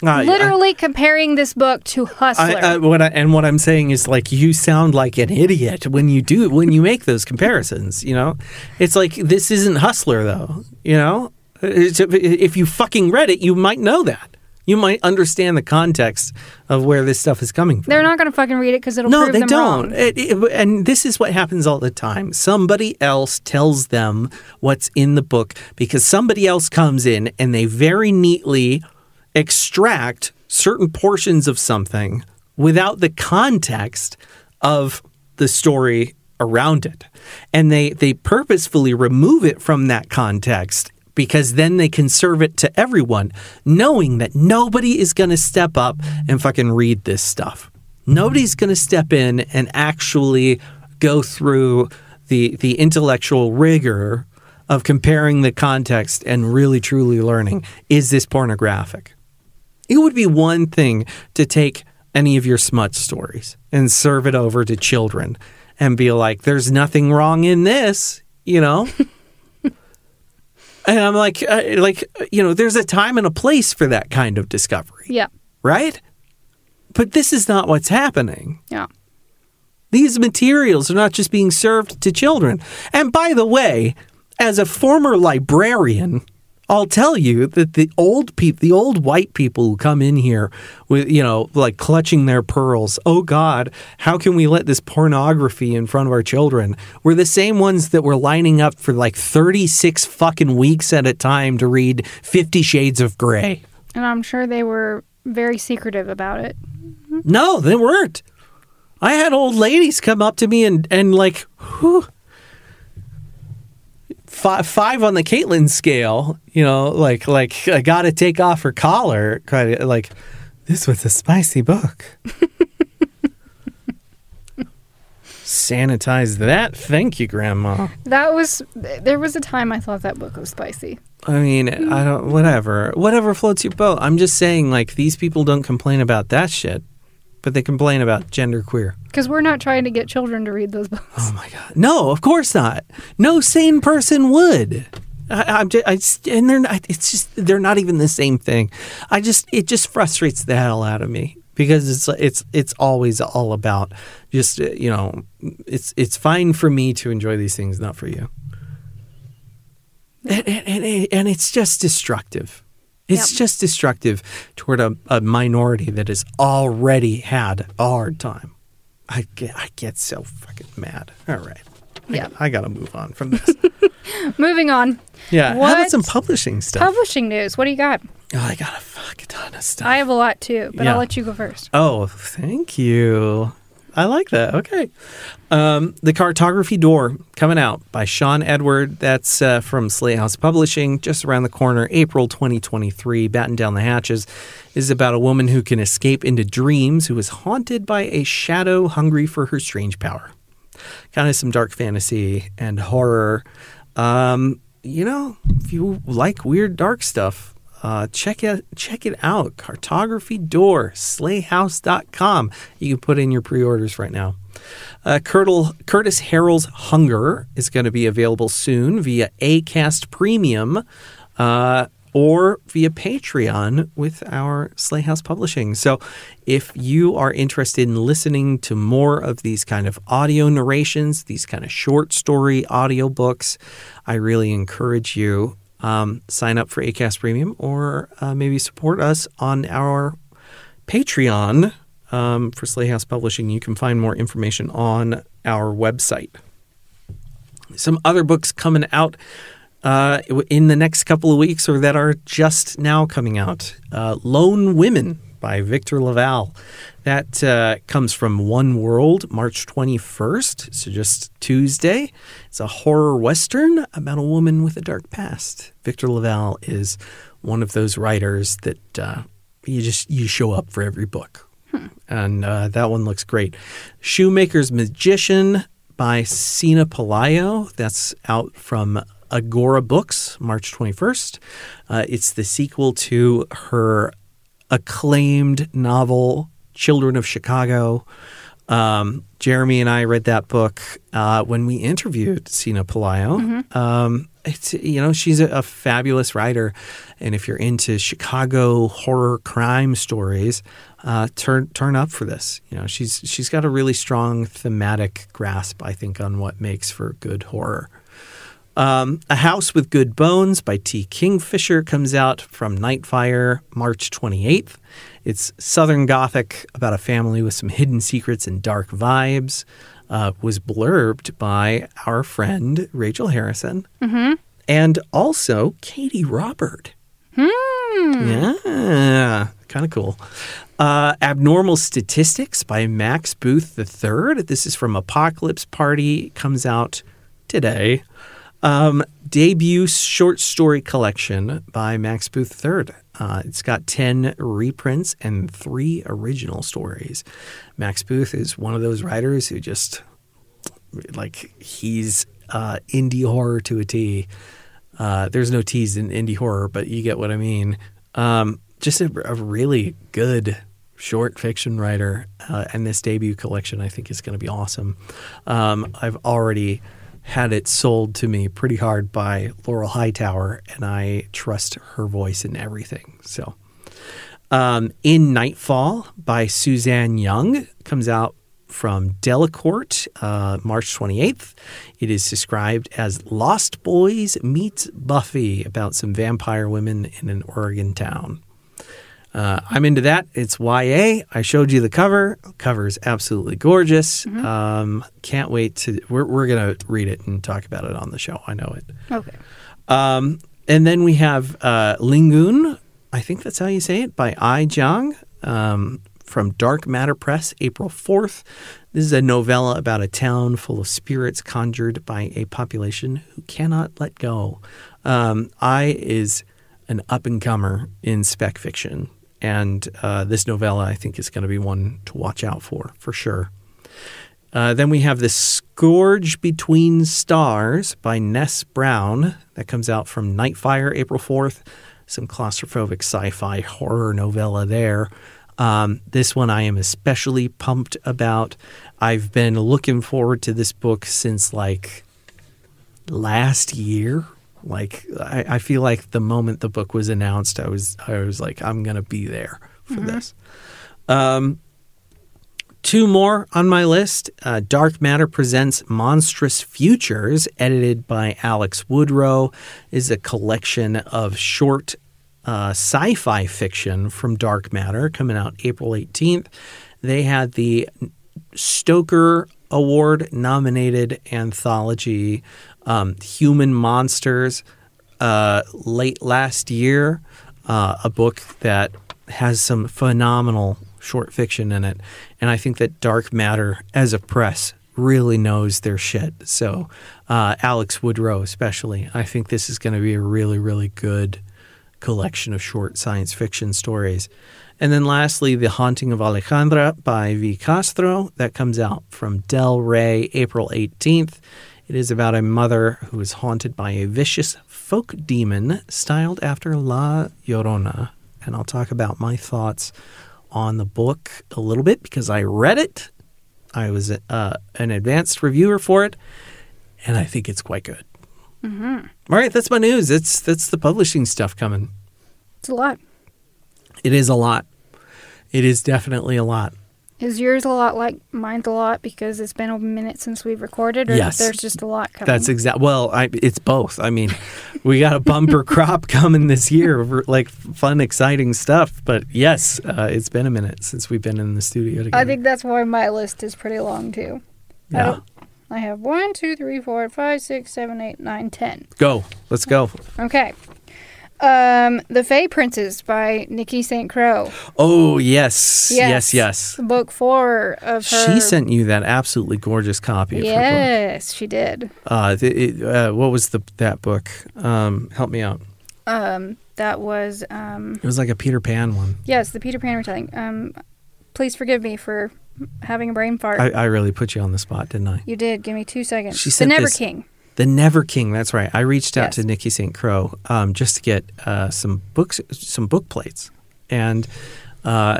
Literally comparing this book to Hustler. What I'm saying is, like, you sound like an idiot when you make those comparisons, you know? It's like, this isn't Hustler, though, you know? If you fucking read it, you might know that. You might understand the context of where this stuff is coming from. They're not going to fucking read it because it'll prove them wrong. No, they don't. And this is what happens all the time. Somebody else tells them what's in the book because somebody else comes in and they very neatly extract certain portions of something without the context of the story around it. And they purposefully remove it from that context, because then they can serve it to everyone, knowing that nobody is going to step up and fucking read this stuff. Nobody's going to step in and actually go through the intellectual rigor of comparing the context and really truly learning, is this pornographic? It would be one thing to take any of your smut stories and serve it over to children and be like, there's nothing wrong in this, you know? And I'm like, you know, there's a time and a place for that kind of discovery. Yeah. Right? But this is not what's happening. Yeah. These materials are not just being served to children. And by the way, as a former librarian, I'll tell you that the old white people who come in here with, you know, like clutching their pearls, oh God, how can we let this pornography in front of our children, were the same ones that were lining up for like 36 fucking weeks at a time to read 50 Shades of Grey. And I'm sure they were very secretive about it. No, they weren't. I had old ladies come up to me and like, whew, five on the Caitlyn scale, you know, like I got to take off her collar. Like, this was a spicy book. Sanitize that. Thank you, Grandma. There was a time I thought that book was spicy. I mean, I don't, whatever floats your boat. I'm just saying, like, these people don't complain about that shit, but they complain about Gender Queer. Because we're not trying to get children to read those books. Oh my God. No, of course not. No sane person would. They're not even the same thing. It just frustrates the hell out of me. Because it's always all about just, you know, it's fine for me to enjoy these things, not for you. And it's just destructive. It's just destructive toward a minority that has already had a hard time. I get so fucking mad. All right. I got to move on from this. Moving on. Yeah. How about some publishing stuff? Publishing news. What do you got? Oh, I got a fuck ton of stuff. I have a lot too, but I'll let you go first. Oh, thank you. I like that. Okay. The Cartography Door, coming out by Sean Edward. That's from Slay House Publishing, just around the corner, April 2023. Batten Down the Hatches is about a woman who can escape into dreams, who is haunted by a shadow hungry for her strange power. Kind of some dark fantasy and horror. You know, if you like weird dark stuff, check it out. Cartography Door, slayhouse.com. You can put in your pre-orders right now. Curtis Harrell's Hunger is going to be available soon via Acast Premium or via Patreon with our Slay House Publishing. So if you are interested in listening to more of these kind of audio narrations, these kind of short story audio books, I really encourage you. Sign up for Acast Premium or maybe support us on our Patreon for Slay House Publishing. You can find more information on our website. Some other books coming out in the next couple of weeks or that are just now coming out. Lone Women by Victor Laval. That comes from One World, March 21st, so just Tuesday. It's a horror western about a woman with a dark past. Victor Laval is one of those writers that you show up for every book. And that one looks great. Shoemaker's Magician by Cina Pelayo. That's out from Agora Books, March 21st. It's the sequel to her acclaimed novel, Children of Chicago. Jeremy and I read that book when we interviewed Cina Pelayo. Mm-hmm. It's, you know, she's a fabulous writer. And if you're into Chicago horror crime stories, turn up for this. You know, she's got a really strong thematic grasp, I think, on what makes for good horror. A House with Good Bones by T. Kingfisher comes out from Nightfire, March 28th. It's Southern Gothic about a family with some hidden secrets and dark vibes. Was blurbed by our friend Rachel Harrison and also Katee Robert. Yeah, kind of cool. Abnormal Statistics by Max Booth III. This is from Apocalypse Party. Comes out today. Debut short story collection by Max Booth III. It's got 10 reprints and 3 original stories. Max Booth is one of those writers who just, like, he's indie horror to a T. There's no T's in indie horror, but you get what I mean. Just a really good short fiction writer. And this debut collection, I think, is going to be awesome. I've already had it sold to me pretty hard by Laurel Hightower, and I trust her voice in everything. So, In Nightfall by Suzanne Young comes out from Delacorte, March 28th. It is described as Lost Boys meets Buffy, about some vampire women in an Oregon town. I'm into that. It's YA. I showed you the cover. The cover is absolutely gorgeous. Can't wait to. We're going to read it and talk about it on the show. I know it. Okay. And then we have Lingun, I think that's how you say it, by Ai Jiang from Dark Matter Press, April 4th. This is a novella about a town full of spirits conjured by a population who cannot let go. I is an up-and-comer in spec fiction, and this novella, I think, is going to be one to watch out for sure. Then we have The Scourge Between Stars by Ness Brown. That comes out from Nightfire, April 4th. Some claustrophobic sci-fi horror novella there. This one I am especially pumped about. I've been looking forward to this book since like last year. Like I feel like the moment the book was announced, I was like, I'm going to be there for this. Two more on my list. Dark Matter Presents Monstrous Futures, edited by Alex Woodrow, is a collection of short sci-fi fiction from Dark Matter coming out April 18th. They had the Stoker Award-nominated anthology Human Monsters late last year, a book that has some phenomenal short fiction in it. And I think that Dark Matter as a press really knows their shit. So Alex Woodrow especially, I think this is going to be a really, really good collection of short science fiction stories. And then lastly, The Haunting of Alejandra by V. Castro. That comes out from Del Rey, April 18th. It is about a mother who is haunted by a vicious folk demon styled after La Llorona. And I'll talk about my thoughts on the book a little bit because I read it. I was an advanced reviewer for it, and I think it's quite good. All right, that's my news. That's the publishing stuff coming. It's a lot. It is a lot. It is definitely a lot. Is yours a lot like mine's a lot because it's been a minute since we've recorded, or yes, there's just a lot coming? That's exact. Well, it's both. I mean, we got a bumper crop coming this year, like fun, exciting stuff. But yes, it's been a minute since we've been in the studio together. I think that's why my list is pretty long, too. Yeah. I have 1, 2, 3, 4, 5, 6, 7, 8, 9, 10. Go. Let's go. Okay. The Fae Princess by Nikki St. Croix. Oh, yes. Yes. Book 4 of her. She sent you that absolutely gorgeous copy of her book. Yes, she did. What was that book? Help me out. That was... it was like a Peter Pan one. Yes, the Peter Pan retelling. Please forgive me for having a brain fart. I really put you on the spot, didn't I? You did. Give me 2 seconds. She sent The Never King. The Never King, that's right. I reached out to Nikki St. Croix just to get some book plates. And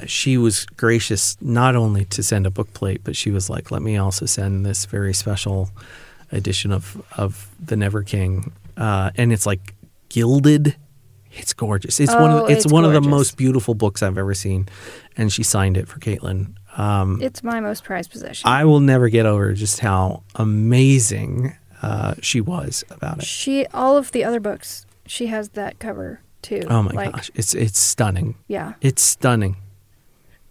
she was gracious not only to send a book plate, but she was like, let me also send this very special edition of The Never King. And it's like gilded. It's gorgeous. It's one of the most beautiful books I've ever seen. And she signed it for Caitlin. It's my most prized possession. I will never get over just how amazing she was about it. All of the other books, she has that cover too. Oh my gosh, it's stunning. Yeah, it's stunning.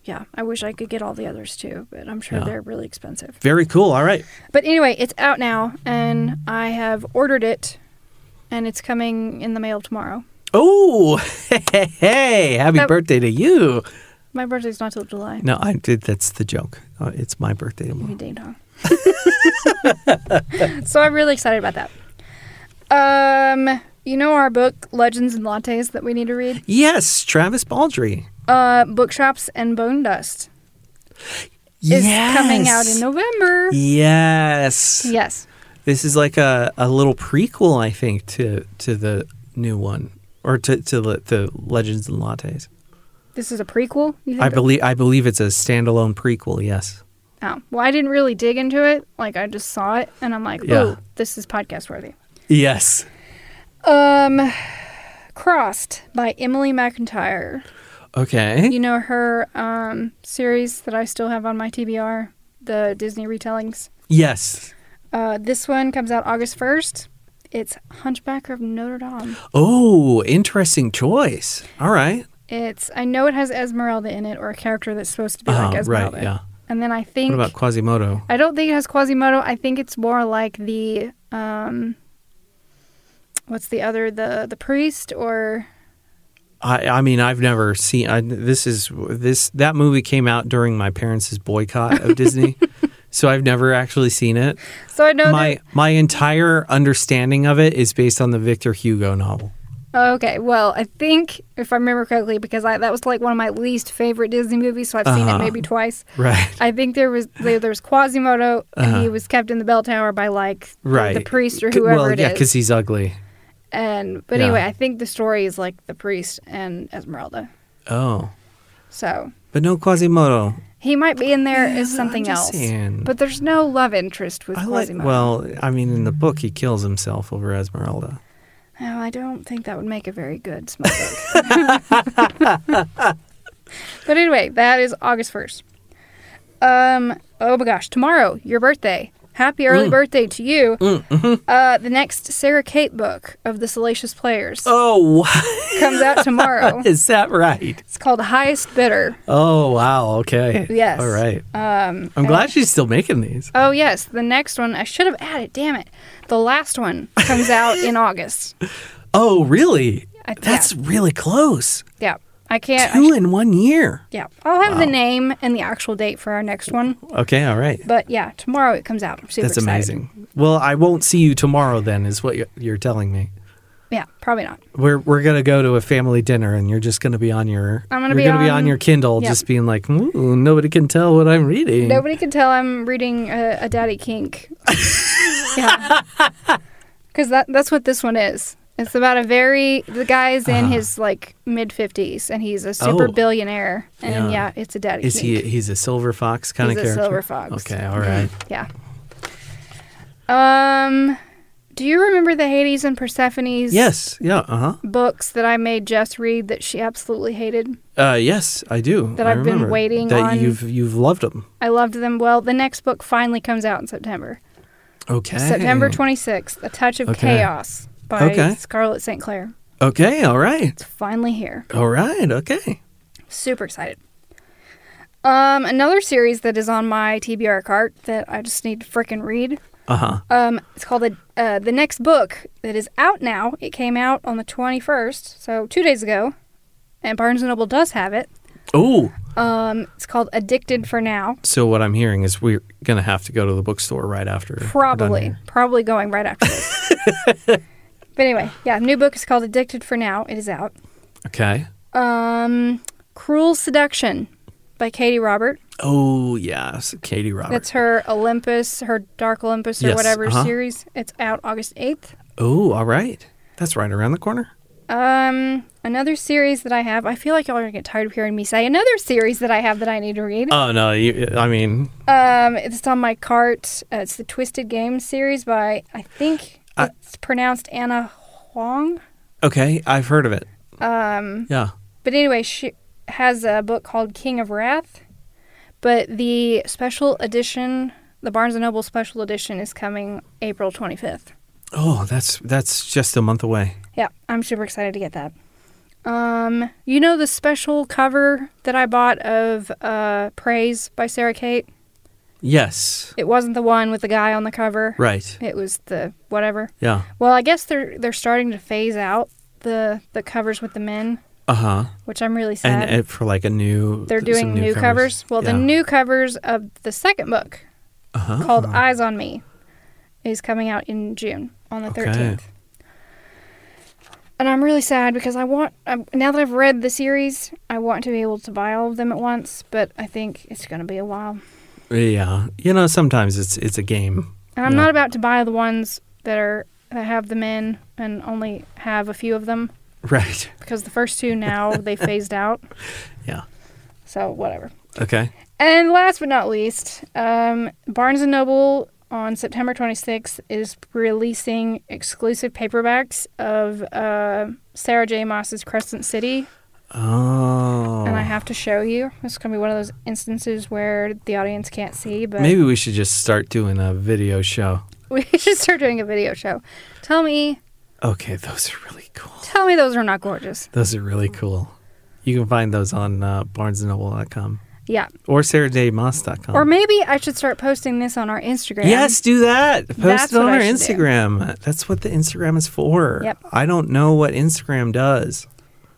Yeah, I wish I could get all the others too, but I'm sure they're really expensive. Very cool. All right. But anyway, it's out now, and I have ordered it, and it's coming in the mail tomorrow. Oh, hey! Happy birthday to you. My birthday's not till July. No, I did. That's the joke. It's my birthday tomorrow. You ding dong. So I'm really excited about that. You know our book Legends and Lattes that we need to read? Yes, Travis Baldry. Bookshops and Bone Dust is coming out in November. Yes. This is like a little prequel, I think, to the new one, or to the Legends and Lattes. This is a prequel? You think? I believe it's a standalone prequel. Yes. Oh, well, I didn't really dig into it. Like, I just saw it, and I'm like, this is podcast-worthy. Yes. Crossed by Emily McIntyre. Okay. You know her series that I still have on my TBR, the Disney retellings? Yes. This one comes out August 1st. It's Hunchback of Notre Dame. Oh, interesting choice. All right. I know it has Esmeralda in it, or a character that's supposed to be like Esmeralda. Right, yeah. And then I think... What about Quasimodo? I don't think it has Quasimodo. I think it's more like the... what's the other? The priest or... I mean, I've never seen. That movie came out during my parents' boycott of Disney, so I've never actually seen it. So I know my entire understanding of it is based on the Victor Hugo novel. Okay, well, I think if I remember correctly, because that was like one of my least favorite Disney movies, so I've seen it maybe twice. Right. I think there was Quasimodo, and he was kept in the bell tower by like the priest or whoever it is. Well, yeah, because he's ugly. But anyway, I think the story is like the priest and Esmeralda. Oh. So. But no Quasimodo. He might be in there as something else. Saying. But there's no love interest with Quasimodo. In the book he kills himself over Esmeralda. Oh, I don't think that would make a very good small book. But anyway, that is August 1st. Oh my gosh, tomorrow, your birthday. Happy early birthday to you. Mm-hmm. The next Sarah Kate book of The Salacious Players. Oh, what? Comes out tomorrow. Is that right? It's called Highest Bidder. Oh, wow. Okay. Yes. All right. I'm glad she's still making these. Oh, yes. The next one, I should have added, damn it. The last one comes out in August. Oh, really? That's really close. Yeah. I can't. Two in 1 year. Yeah. I'll have the name and the actual date for our next one. Okay. All right. But yeah, tomorrow it comes out. I'm super excited. That's amazing. Well, I won't see you tomorrow then is what you're telling me. Yeah, probably not. We're going to go to a family dinner and you're just going to be on your your Kindle just being like, nobody can tell what I'm reading. Nobody can tell I'm reading a Daddy Kink. Yeah. Because that's what this one is. It's about the guy's in his like mid-50s, and he's a super billionaire, and it's a daddy. He's a silver fox kind of character? He's a silver fox. Okay, all right. Yeah. Do you remember the Hades and Persephone's books that I made Jess read that she absolutely hated? Yes, I do. That I've been waiting on. That you've loved them. I loved them. Well, the next book finally comes out in September. Okay. September 26th, A Touch of Chaos. By Scarlett St. Clair. Okay, all right. It's finally here. All right, okay. Super excited. Another series that is on my TBR cart that I just need to frickin' read. Uh-huh. It's called the next book that is out now. It came out on the 21st, so 2 days ago, and Barnes & Noble does have it. Oh. It's called Addicted for Now. So what I'm hearing is we're going to have to go to the bookstore right after. Probably going right after this. But anyway, new book is called Addicted for Now. It is out. Okay. Cruel Seduction by Katee Robert. Oh, yes, Katee Robert. That's her Olympus, her Dark Olympus or whatever series. It's out August 8th. Oh, all right. That's right around the corner. Another series that I have. I feel like y'all are going to get tired of hearing me say another series that I have that I need to read. Oh, no. It's on my cart. It's the Twisted Games series by, I think... It's pronounced Anna Huang. Okay, I've heard of it. But anyway, she has a book called King of Wrath, but the special edition, the Barnes & Noble special edition is coming April 25th. Oh, that's just a month away. Yeah, I'm super excited to get that. You know the special cover that I bought of Praise by Sarah Kate? Yes. It wasn't the one with the guy on the cover. Right. It was the whatever. Yeah. Well, I guess they're starting to phase out the covers with the men. Uh-huh. Which I'm really sad. And for like a new... They're doing new covers. Well, the new covers of the second book called Eyes on Me is coming out in June on the 13th. And I'm really sad because now that I've read the series, I want to be able to buy all of them at once, but I think it's going to be a while. Yeah. You know, sometimes it's a game. And I'm not about to buy the ones that have them in and only have a few of them. Right. Because the first two now, they phased out. Yeah. So, whatever. Okay. And last but not least, Barnes & Noble on September 26th is releasing exclusive paperbacks of Sarah J. Maas's Crescent City. Oh. And I have to show you. It's going to be one of those instances where the audience can't see. But maybe we should just start doing a video show. We should start doing a video show. Tell me. Okay, those are really cool. Tell me those are not gorgeous. Those are really cool. You can find those on barnesandnoble.com. Yeah. Or sarahjmaas.com. Or maybe I should start posting this on our Instagram. Yes, do that. Post it on our Instagram. That's what the Instagram is for. Yep. I don't know what Instagram does.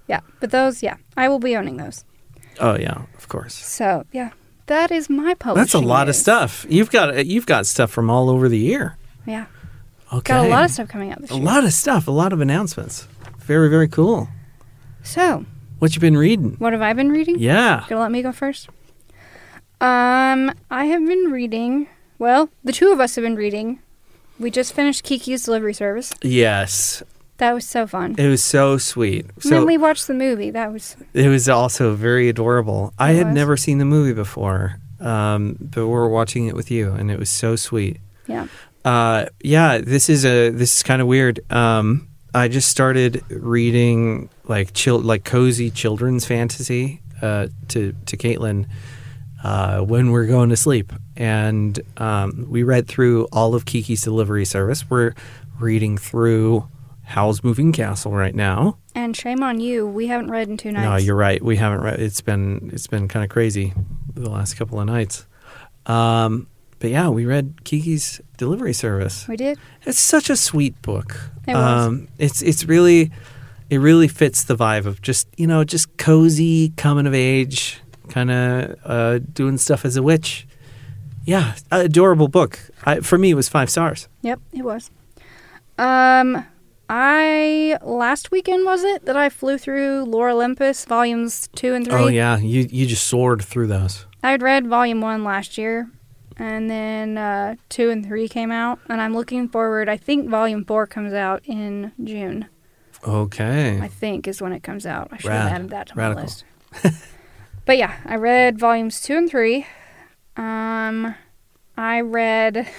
Yeah, but those, yeah, I will be owning those. Oh yeah, of course. So yeah, that is my publishing. That's a lot of stuff. You've got stuff from all over the year. Yeah. Okay. Got a lot of stuff coming out this year. A lot of stuff. A lot of announcements. Very, very cool. So. What you been reading? What have I been reading? Yeah. Gonna let me go first. I have been reading. Well, the two of us have been reading. We just finished Kiki's Delivery Service. Yes. That was so fun. It was so sweet. So, and then we watched the movie. It was also very adorable. I had never seen the movie before, but we were watching it with you, and it was so sweet. Yeah. This is kind of weird. I just started reading like cozy children's fantasy to Caitlin when we're going to sleep, and we read through all of Kiki's Delivery Service. We're reading through Howl's Moving Castle right now. And shame on you, we haven't read in 2 nights. No, you're right. We haven't read. It's been kind of crazy the last couple of nights. But yeah, we read Kiki's Delivery Service. We did. It's such a sweet book. It was. It really fits the vibe of just cozy coming of age, kind of doing stuff as a witch. Yeah, adorable book. For me, it was 5 stars. Yep, it was. Last weekend was it that I flew through Lore Olympus volumes 2 and 3? Oh yeah, you just soared through those. I had read volume 1 last year. And then 2 and 3 came out, and I'm looking forward. I think volume 4 comes out in June. Okay. I think is when it comes out. I should have added that to my list. But yeah, I read volumes 2 and 3. I read.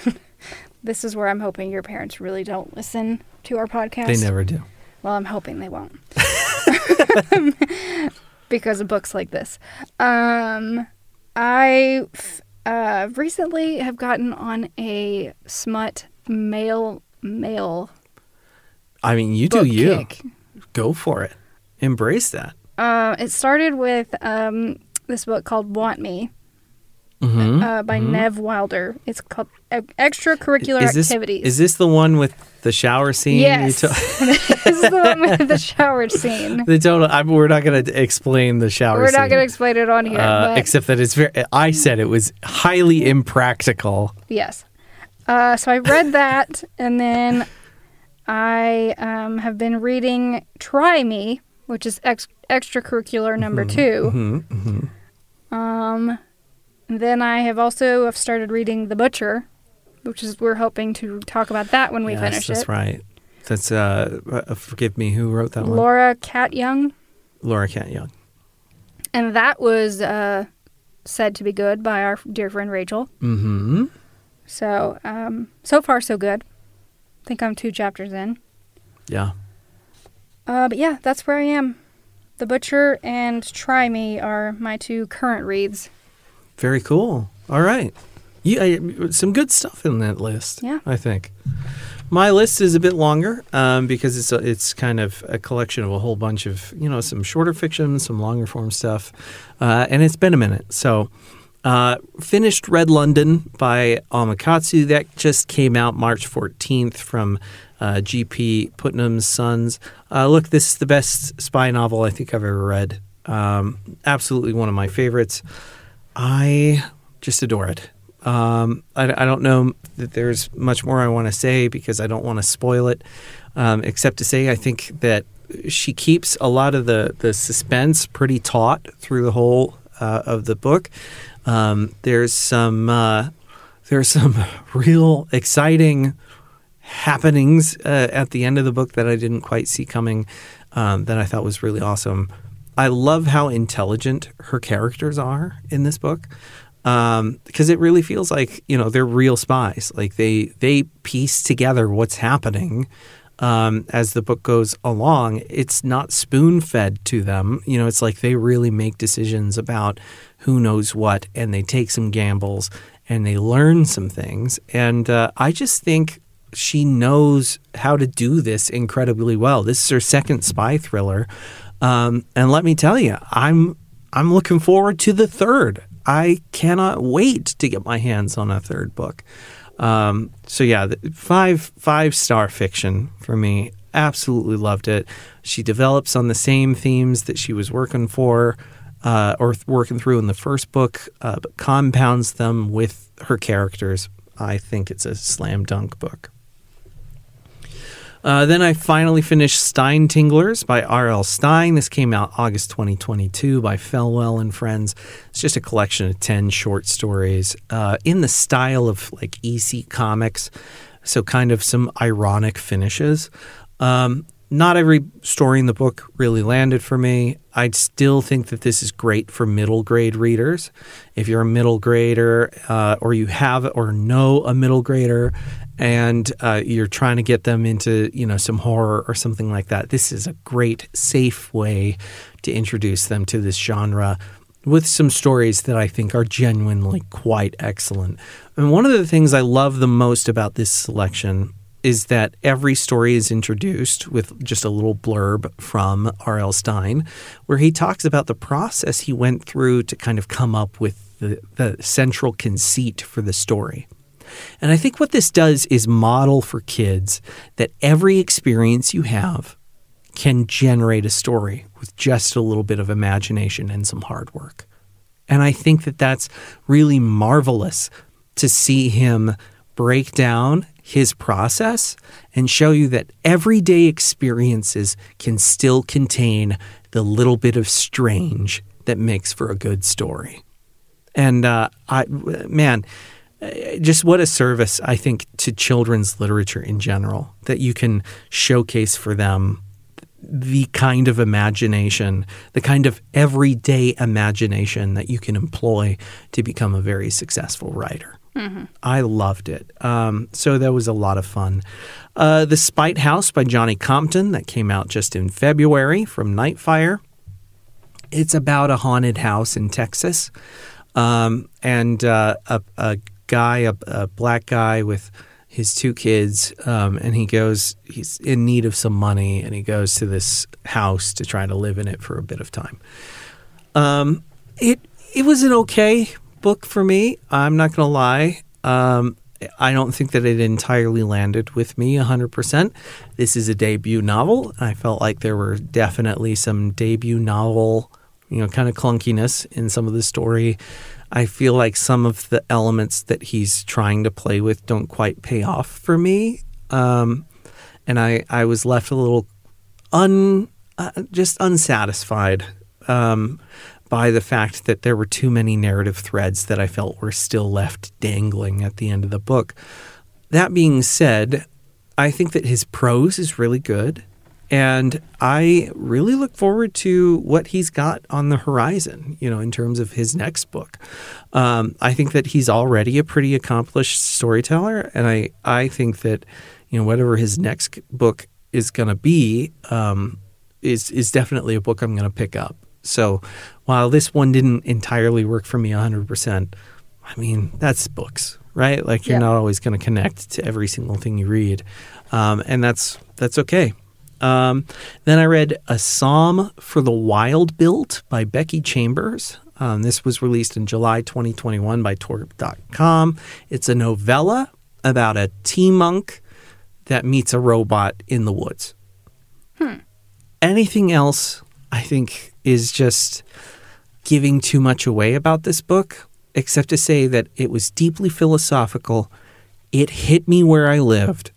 This is where I'm hoping your parents really don't listen to our podcast. They never do. Well, I'm hoping they won't, because of books like this. I recently have gotten on a smut male. I mean, you do you. Kick. Go for it. Embrace that. It started with this book called Want Me by Nev Wilder. It's called Extracurricular Activities. Is this the one with the shower scene? Yes. This is the one with the shower scene. The total. We're not going to explain the shower scene. We're not going to explain it on here. Except that it's very. I said it was highly impractical. Yes. So I read that, and then I have been reading Try Me, which is extracurricular number 2. Mm-hmm, mm-hmm. Then I have also started reading The Butcher, which is we're hoping to talk about that when we finish it. Yes, that's right. That's forgive me, who wrote that one? Laura Cat-Young. Laura Cat-Young. And that was said to be good by our dear friend Rachel. Mm-hmm. So so far so good. I think I'm 2 chapters in. Yeah. But yeah, that's where I am. The Butcher and Try Me are my 2 current reads. Very cool. All right. Some good stuff in that list, yeah. I think. My list is a bit longer because it's kind of a collection of a whole bunch of, some shorter fiction, some longer form stuff, and it's been a minute. So finished Red London by Amakatsu. That just came out March 14th from G.P. Putnam's Sons. Look, this is the best spy novel I think I've ever read. Absolutely one of my favorites. I just adore it. I don't know that there's much more I want to say because I don't want to spoil it, except to say I think that she keeps a lot of the suspense pretty taut through the whole of the book. There's some real exciting happenings at the end of the book that I didn't quite see coming that I thought was really awesome. I love how intelligent her characters are in this book because it really feels like, they're real spies. Like they piece together what's happening as the book goes along. It's not spoon-fed to them. It's like they really make decisions about who knows what, and they take some gambles and they learn some things. And I just think she knows how to do this incredibly well. This is her second spy thriller. And let me tell you, I'm looking forward to the 3rd. I cannot wait to get my hands on a 3rd book. So yeah, 5-star fiction for me. absolutely loved it. She develops on the same themes that she was working for working through in the first book, but compounds them with her characters. I think it's a slam dunk book. Then I finally finished Stein Tinglers by R.L. Stein. This came out August 2022 by Felwell and Friends. It's just a collection of 10 short stories in the style of like EC Comics, so kind of some ironic finishes. Not every story in the book really landed for me. I'd still think that this is great for middle grade readers. If you're a middle grader or you have or know a middle grader and you're trying to get them into, you know, some horror or something like that, this is a great, safe way to introduce them to this genre with some stories that I think are genuinely quite excellent. And one of the things I love the most about this selection is that every story is introduced with just a little blurb from R.L. Stein where he talks about the process he went through to kind of come up with the central conceit for the story. And I think what this does is model for kids that every experience you have can generate a story with just a little bit of imagination and some hard work. And I think that that's really marvelous to see him break down his process and show you that everyday experiences can still contain the little bit of strange that makes for a good story. And just what a service, I think, to children's literature in general, that you can showcase for them the kind of imagination, the kind of everyday imagination that you can employ to become a very successful writer. Mm-hmm. I loved it. So that was a lot of fun. The Spite House by Johnny Compton, that came out just in February from Nightfire. It's about a haunted house in Texas. A black guy with his two kids, and he's in need of some money, and he goes to this house to try to live in it for a bit of time. It was an okay book for me. I'm not going to lie. I don't think that it entirely landed with me 100%. This is a debut novel. I felt like there were definitely some debut novel, kind of clunkiness in some of the story. I feel like some of the elements that he's trying to play with don't quite pay off for me. And I was left a little just unsatisfied by the fact that there were too many narrative threads that I felt were still left dangling at the end of the book. That being said, I think that his prose is really good. And I really look forward to what he's got on the horizon, in terms of his next book. I think that he's already a pretty accomplished storyteller. And I think that, whatever his next book is going to be is definitely a book I'm going to pick up. So while this one didn't entirely work for me 100%, that's books, right? Like you're not always going to connect to every single thing you read. And that's okay. Then I read A Psalm for the Wild Built by Becky Chambers. This was released in July 2021 by Torp.com. It's a novella about a tea monk that meets a robot in the woods. Anything else, I think, is just giving too much away about this book, except to say that it was deeply philosophical. It hit me where I lived.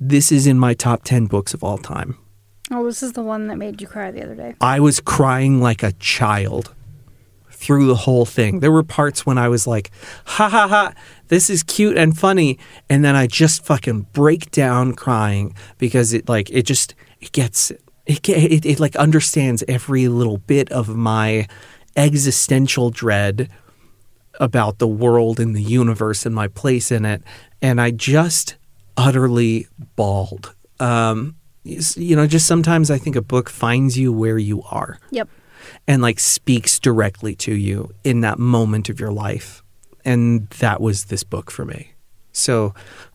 This is in my top 10 books of all time. Oh, this is the one that made you cry the other day. I was crying like a child through the whole thing. There were parts when I was like, ha ha ha, this is cute and funny. And then I just fucking break down crying because it understands every little bit of my existential dread about the world and the universe and my place in it. And I just utterly bald. Just sometimes I think a book finds you where you are. Yep. And speaks directly to you in that moment of your life. And that was this book for me. So,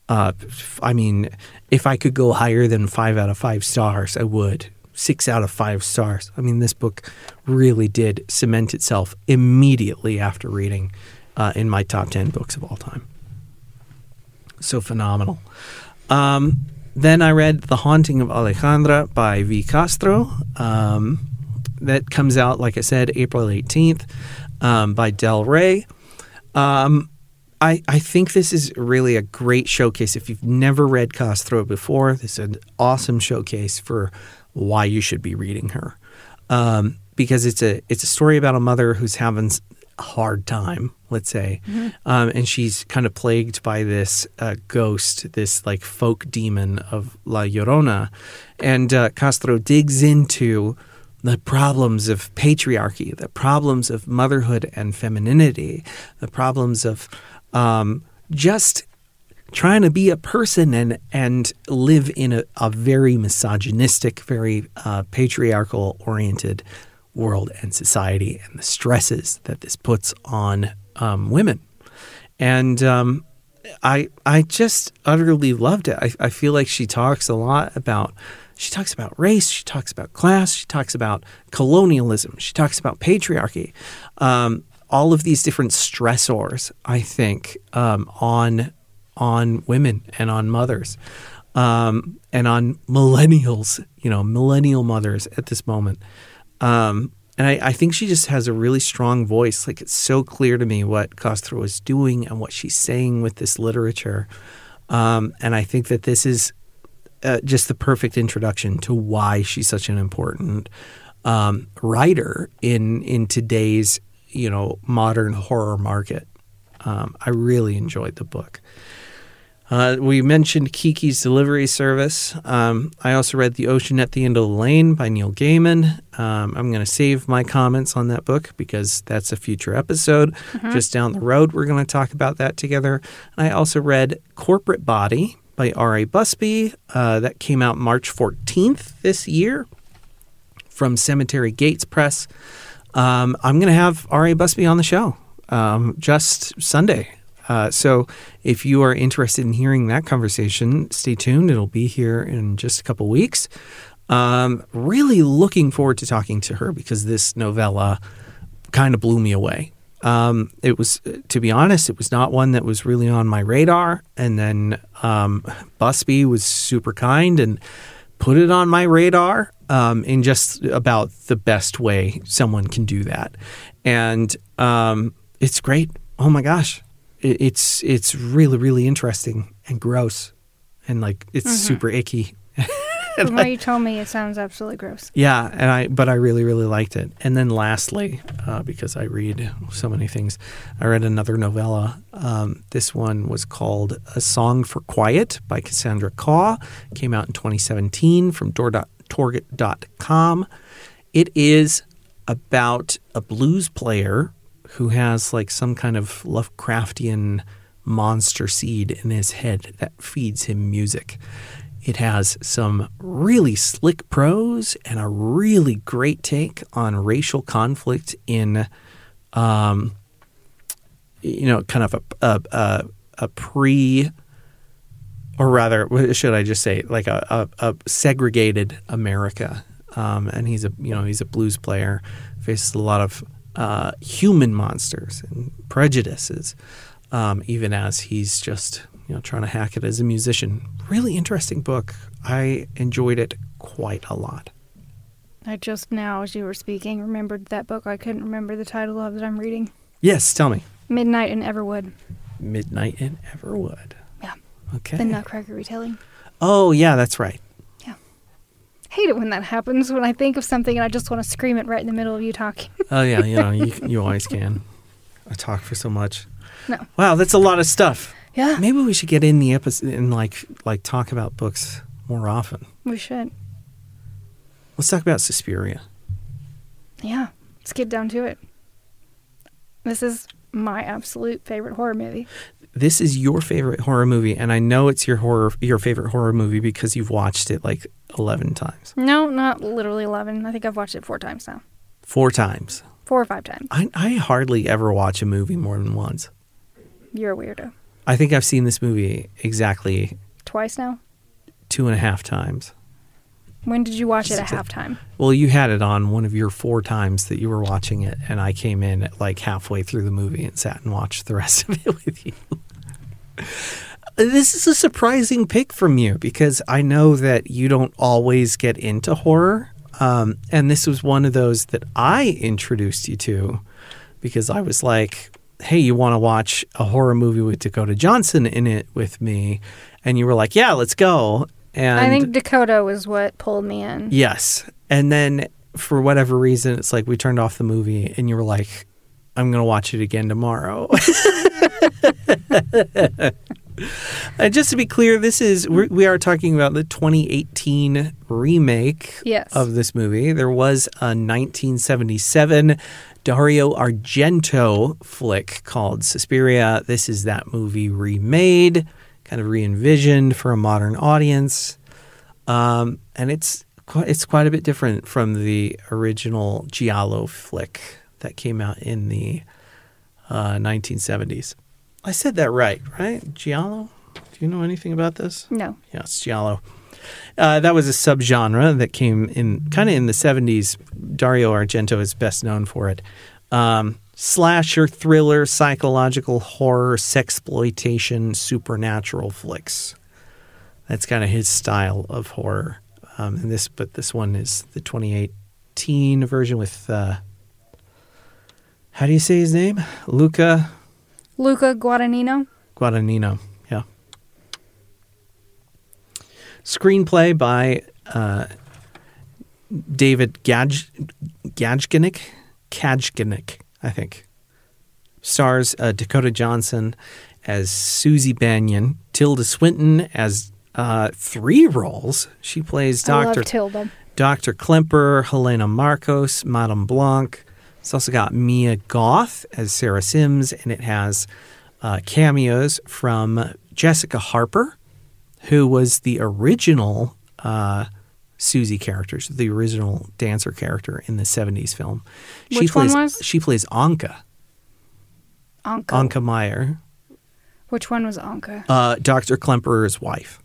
if I could go higher than 5 out of 5 stars, I would. 6 out of 5 stars. This book really did cement itself immediately after reading in my top 10 books of all time. So phenomenal. Then I read The Haunting of Alejandra by V. Castro. That comes out, like I said, April 18th by Del Rey. I think this is really a great showcase. If you've never read Castro before, this is an awesome showcase for why you should be reading her. Because it's a story about a mother who's having a hard time, let's say. Mm-hmm. And she's kind of plagued by this ghost, this like folk demon of La Llorona. And Castro digs into the problems of patriarchy, the problems of motherhood and femininity, the problems of just trying to be a person and live in a very misogynistic, very patriarchal-oriented world and society, and the stresses that this puts on women. And I just utterly loved it. I feel like she talks a lot about race, she talks about class, she talks about colonialism, she talks about patriarchy. All of these different stressors, I think, on women and on mothers and on millennials, millennial mothers at this moment. And I think she just has a really strong voice. Like, it's so clear to me what Castro is doing and what she's saying with this literature. And I think that this is just the perfect introduction to why she's such an important writer in today's, modern horror market. I really enjoyed the book. We mentioned Kiki's Delivery Service. I also read The Ocean at the End of the Lane by Neil Gaiman. I'm going to save my comments on that book because that's a future episode. Mm-hmm. Just down the road, we're going to talk about that together. And I also read Corporate Body by R.A. Busby. That came out March 14th this year from Cemetery Gates Press. I'm going to have R.A. Busby on the show just Sunday. So if you are interested in hearing that conversation, stay tuned. It'll be here in just a couple weeks. Really looking forward to talking to her because this novella kind of blew me away. It was, to be honest, it was not one that was really on my radar. And then Busby was super kind and put it on my radar in just about the best way someone can do that. And it's great. Oh, my gosh. It's really, really interesting and gross and, like, it's mm-hmm. super icky. From what you told me, it sounds absolutely gross. Yeah, and but I really, really liked it. And then lastly, because I read so many things, I read another novella. This one was called A Song for Quiet by Cassandra Caw. It came out in 2017 from Torget.com. It is about a blues player who has like some kind of Lovecraftian monster seed in his head that feeds him music. It has some really slick prose and a really great take on racial conflict in, kind of a pre, or rather, should I just say, like a segregated America. And he's a blues player, faces a lot of human monsters and prejudices, even as he's just trying to hack it as a musician. Really interesting book. I enjoyed it quite a lot. I just now, as you were speaking, remembered that book I couldn't remember the title of that I'm reading. Yes, tell me. Midnight in Everwood. Midnight in Everwood. Yeah. Okay. The Nutcracker retelling. Oh, yeah, that's right. I hate it when that happens, when I think of something and I just want to scream it right in the middle of you talking. Oh, yeah. You always can. I talk for so much. No. Wow, that's a lot of stuff. Yeah. Maybe we should get in the episode and like talk about books more often. We should. Let's talk about Suspiria. Yeah. Let's get down to it. This is my absolute favorite horror movie. This is your favorite horror movie, and I know it's your favorite horror movie because you've watched it like 11 times. No, not literally 11. I think I've watched it 4 times now. 4 times? 4 or 5 times. I hardly ever watch a movie more than once. You're a weirdo. I think I've seen this movie exactly... Twice now? 2.5 times. When did you watch it at halftime? Well, you had it on one of your 4 times that you were watching it, and I came in at like halfway through the movie and sat and watched the rest of it with you. This is a surprising pick from you because I know that you don't always get into horror. And this was one of those that I introduced you to because I was like, hey, you want to watch a horror movie with Dakota Johnson in it with me? And you were like, yeah, let's go. And I think Dakota was what pulled me in. Yes. And then for whatever reason, it's like we turned off the movie and you were like, I'm going to watch it again tomorrow. And just to be clear, this is we are talking about the 2018 remake of this movie. There was a 1977 Dario Argento flick called Suspiria. This is that movie remade, kind of re-envisioned for a modern audience. And it's quite a bit different from the original Giallo flick that came out in the 1970s. I said that right? Giallo? Do you know anything about this? No. Yeah, it's Giallo. That was a subgenre that came in kind of in the 70s. Dario Argento is best known for it. Slasher, thriller, psychological horror, sexploitation, supernatural flicks. That's kind of his style of horror. But this one is the 2018 version with, how do you say his name? Luca Guadagnino. Guadagnino, yeah. Screenplay by David Gajganik, I think. Stars Dakota Johnson as Susie Banyan, Tilda Swinton as three roles. She plays Dr. Klemper, Helena Marcos, Madame Blanc. It's also got Mia Goth as Sarah Sims, and it has cameos from Jessica Harper, who was the original Susie character, so the original dancer character in the 70s film. She plays Anka. Anka Meyer. Which one was Anka? Dr. Klemperer's wife.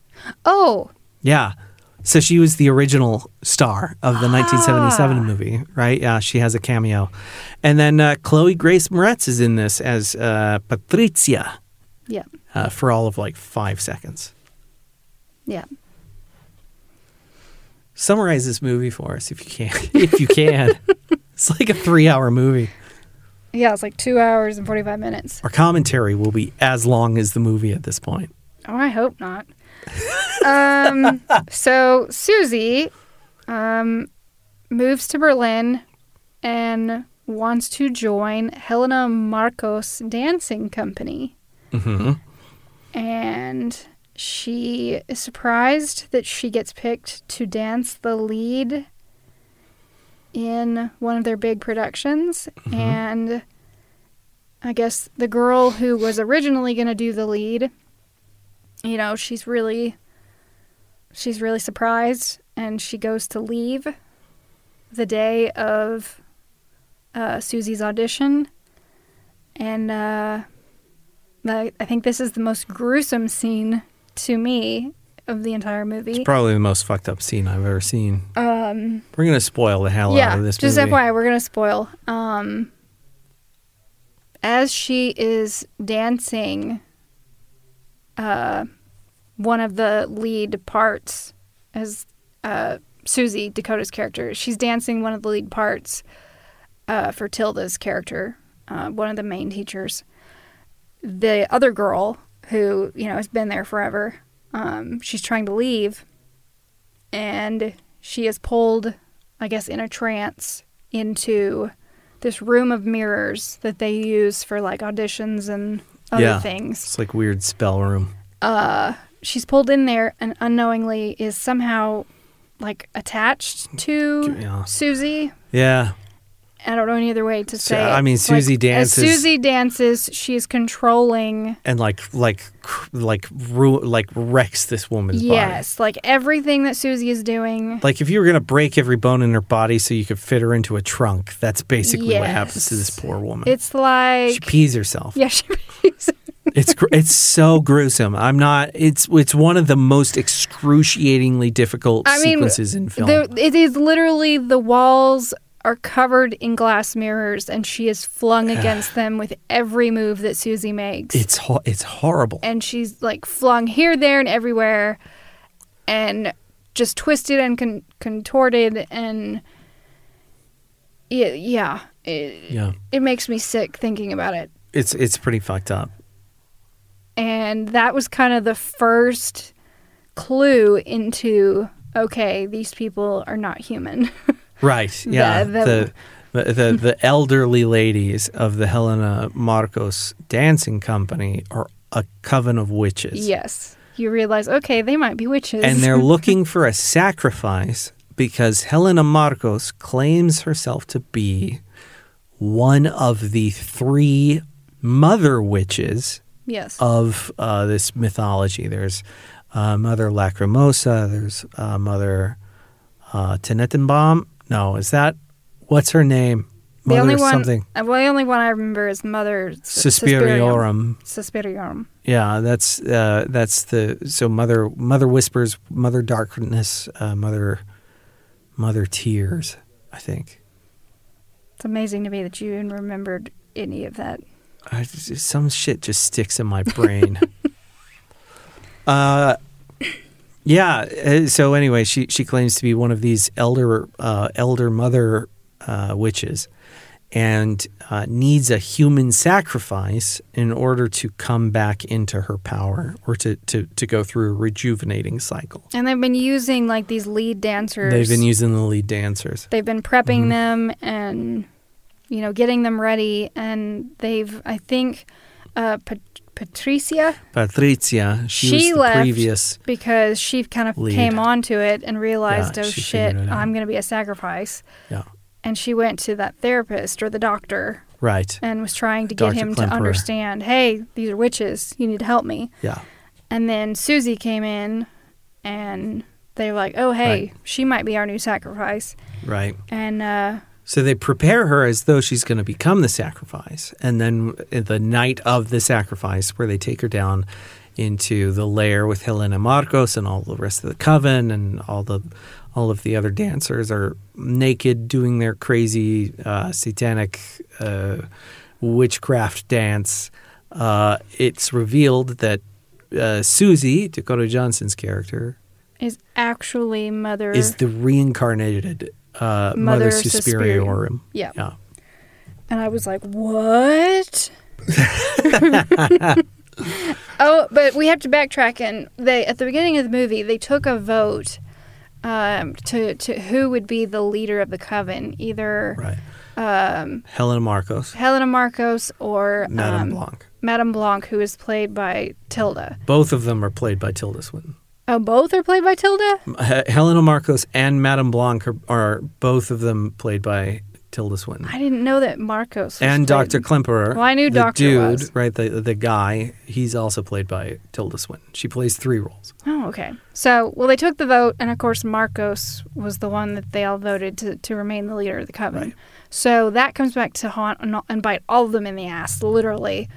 Oh. Yeah. So she was the original star of the 1977 movie, right? Yeah, she has a cameo. And then Chloe Grace Moretz is in this as Patrizia. Yeah. For all of 5 seconds. Yeah. Summarize this movie for us if you can. It's like a 3-hour movie. Yeah, it's like 2 hours and 45 minutes. Our commentary will be as long as the movie at this point. Oh, I hope not. So Susie moves to Berlin and wants to join Helena Marcos' dancing company. Mm-hmm. And she is surprised that she gets picked to dance the lead in one of their big productions. Mm-hmm. And I guess the girl who was originally going to do the lead, you know, she's really surprised, and she goes to leave the day of Susie's audition. And I think this is the most gruesome scene to me of the entire movie. It's probably the most fucked up scene I've ever seen. We're going to spoil the hell out of this movie. Yeah, just FYI, we're going to spoil. As she is dancing, one of the lead parts as Susie, Dakota's character. She's dancing one of the lead parts for Tilda's character, one of the main teachers. The other girl who, you know, has been there forever, she's trying to leave, and she is pulled, I guess, in a trance into this room of mirrors that they use for auditions and other things. It's like weird spell room. She's pulled in there and unknowingly is somehow attached to Susie. Yeah. I don't know any other way to say it. I mean, Susie dances. As Susie dances, she is controlling and wrecks this woman's body. Yes, everything that Susie is doing. If you were gonna break every bone in her body so you could fit her into a trunk, that's basically what happens to this poor woman. It's she pees herself. Yeah, she pees. It's so gruesome. I'm not. It's one of the most excruciatingly difficult sequences in film. It is literally the walls are covered in glass mirrors, and she is flung against them with every move that Susie makes. It's horrible. And she's like flung here, there, and everywhere, and just twisted and contorted, and it makes me sick thinking about it. It's pretty fucked up. And that was kind of the first clue into, okay, these people are not human. Right, yeah. The elderly ladies of the Helena Marcos Dancing Company are a coven of witches. Yes. You realize, okay, they might be witches. And they're looking for a sacrifice because Helena Marcos claims herself to be one of the three mother witches of this mythology. There's Mother Lacrimosa, there's Mother Tenenbaum. No, is that, what's her name? Mother something. Well, the only one I remember is Mother Suspiriorum. Suspiriorum. Yeah, that's Mother Whispers, Mother Darkness, Mother Tears, I think. It's amazing to me that you even remembered any of that. Some shit just sticks in my brain. Yeah. So anyway, she claims to be one of these elder mother witches, and needs a human sacrifice in order to come back into her power, or to go through a rejuvenating cycle. And they've been using like these lead dancers. They've been using the lead dancers. They've been prepping them and getting them ready, and they've Patricia. She was the previous left because she kind of came onto it and realized, oh shit, I'm going to be a sacrifice. Yeah. And she went to that therapist or the doctor. Right. And was trying to get him to understand, hey, these are witches. You need to help me. Yeah. And then Susie came in and they were like, oh, hey, she might be our new sacrifice. Right. And so they prepare her as though she's going to become the sacrifice. And then the night of the sacrifice, where they take her down into the lair with Helena Marcos and all the rest of the coven, and all of the other dancers are naked doing their crazy satanic witchcraft dance. It's revealed that Susie, Dakota Johnson's character, is actually the reincarnated Mother Suspiriorum. Yeah. And I was like, what? Oh, but we have to backtrack. And they, at the beginning of the movie, they took a vote to who would be the leader of the coven, either Helena Marcos or Madame Blanc, who is played by Tilda. Both of them are played by Tilda Swinton. Oh, both are played by Tilda? Helena Marcos and Madame Blanc are both of them played by Tilda Swinton. I didn't know that Marcos was and Dr. Klemperer. Well, I knew the Dr. dude, was. Right, the guy, he's also played by Tilda Swinton. She plays three roles. Oh, okay. So, well, they took the vote, and of course Marcos was the one that they all voted to remain the leader of the coven. Right. So that comes back to haunt and bite all of them in the ass, literally.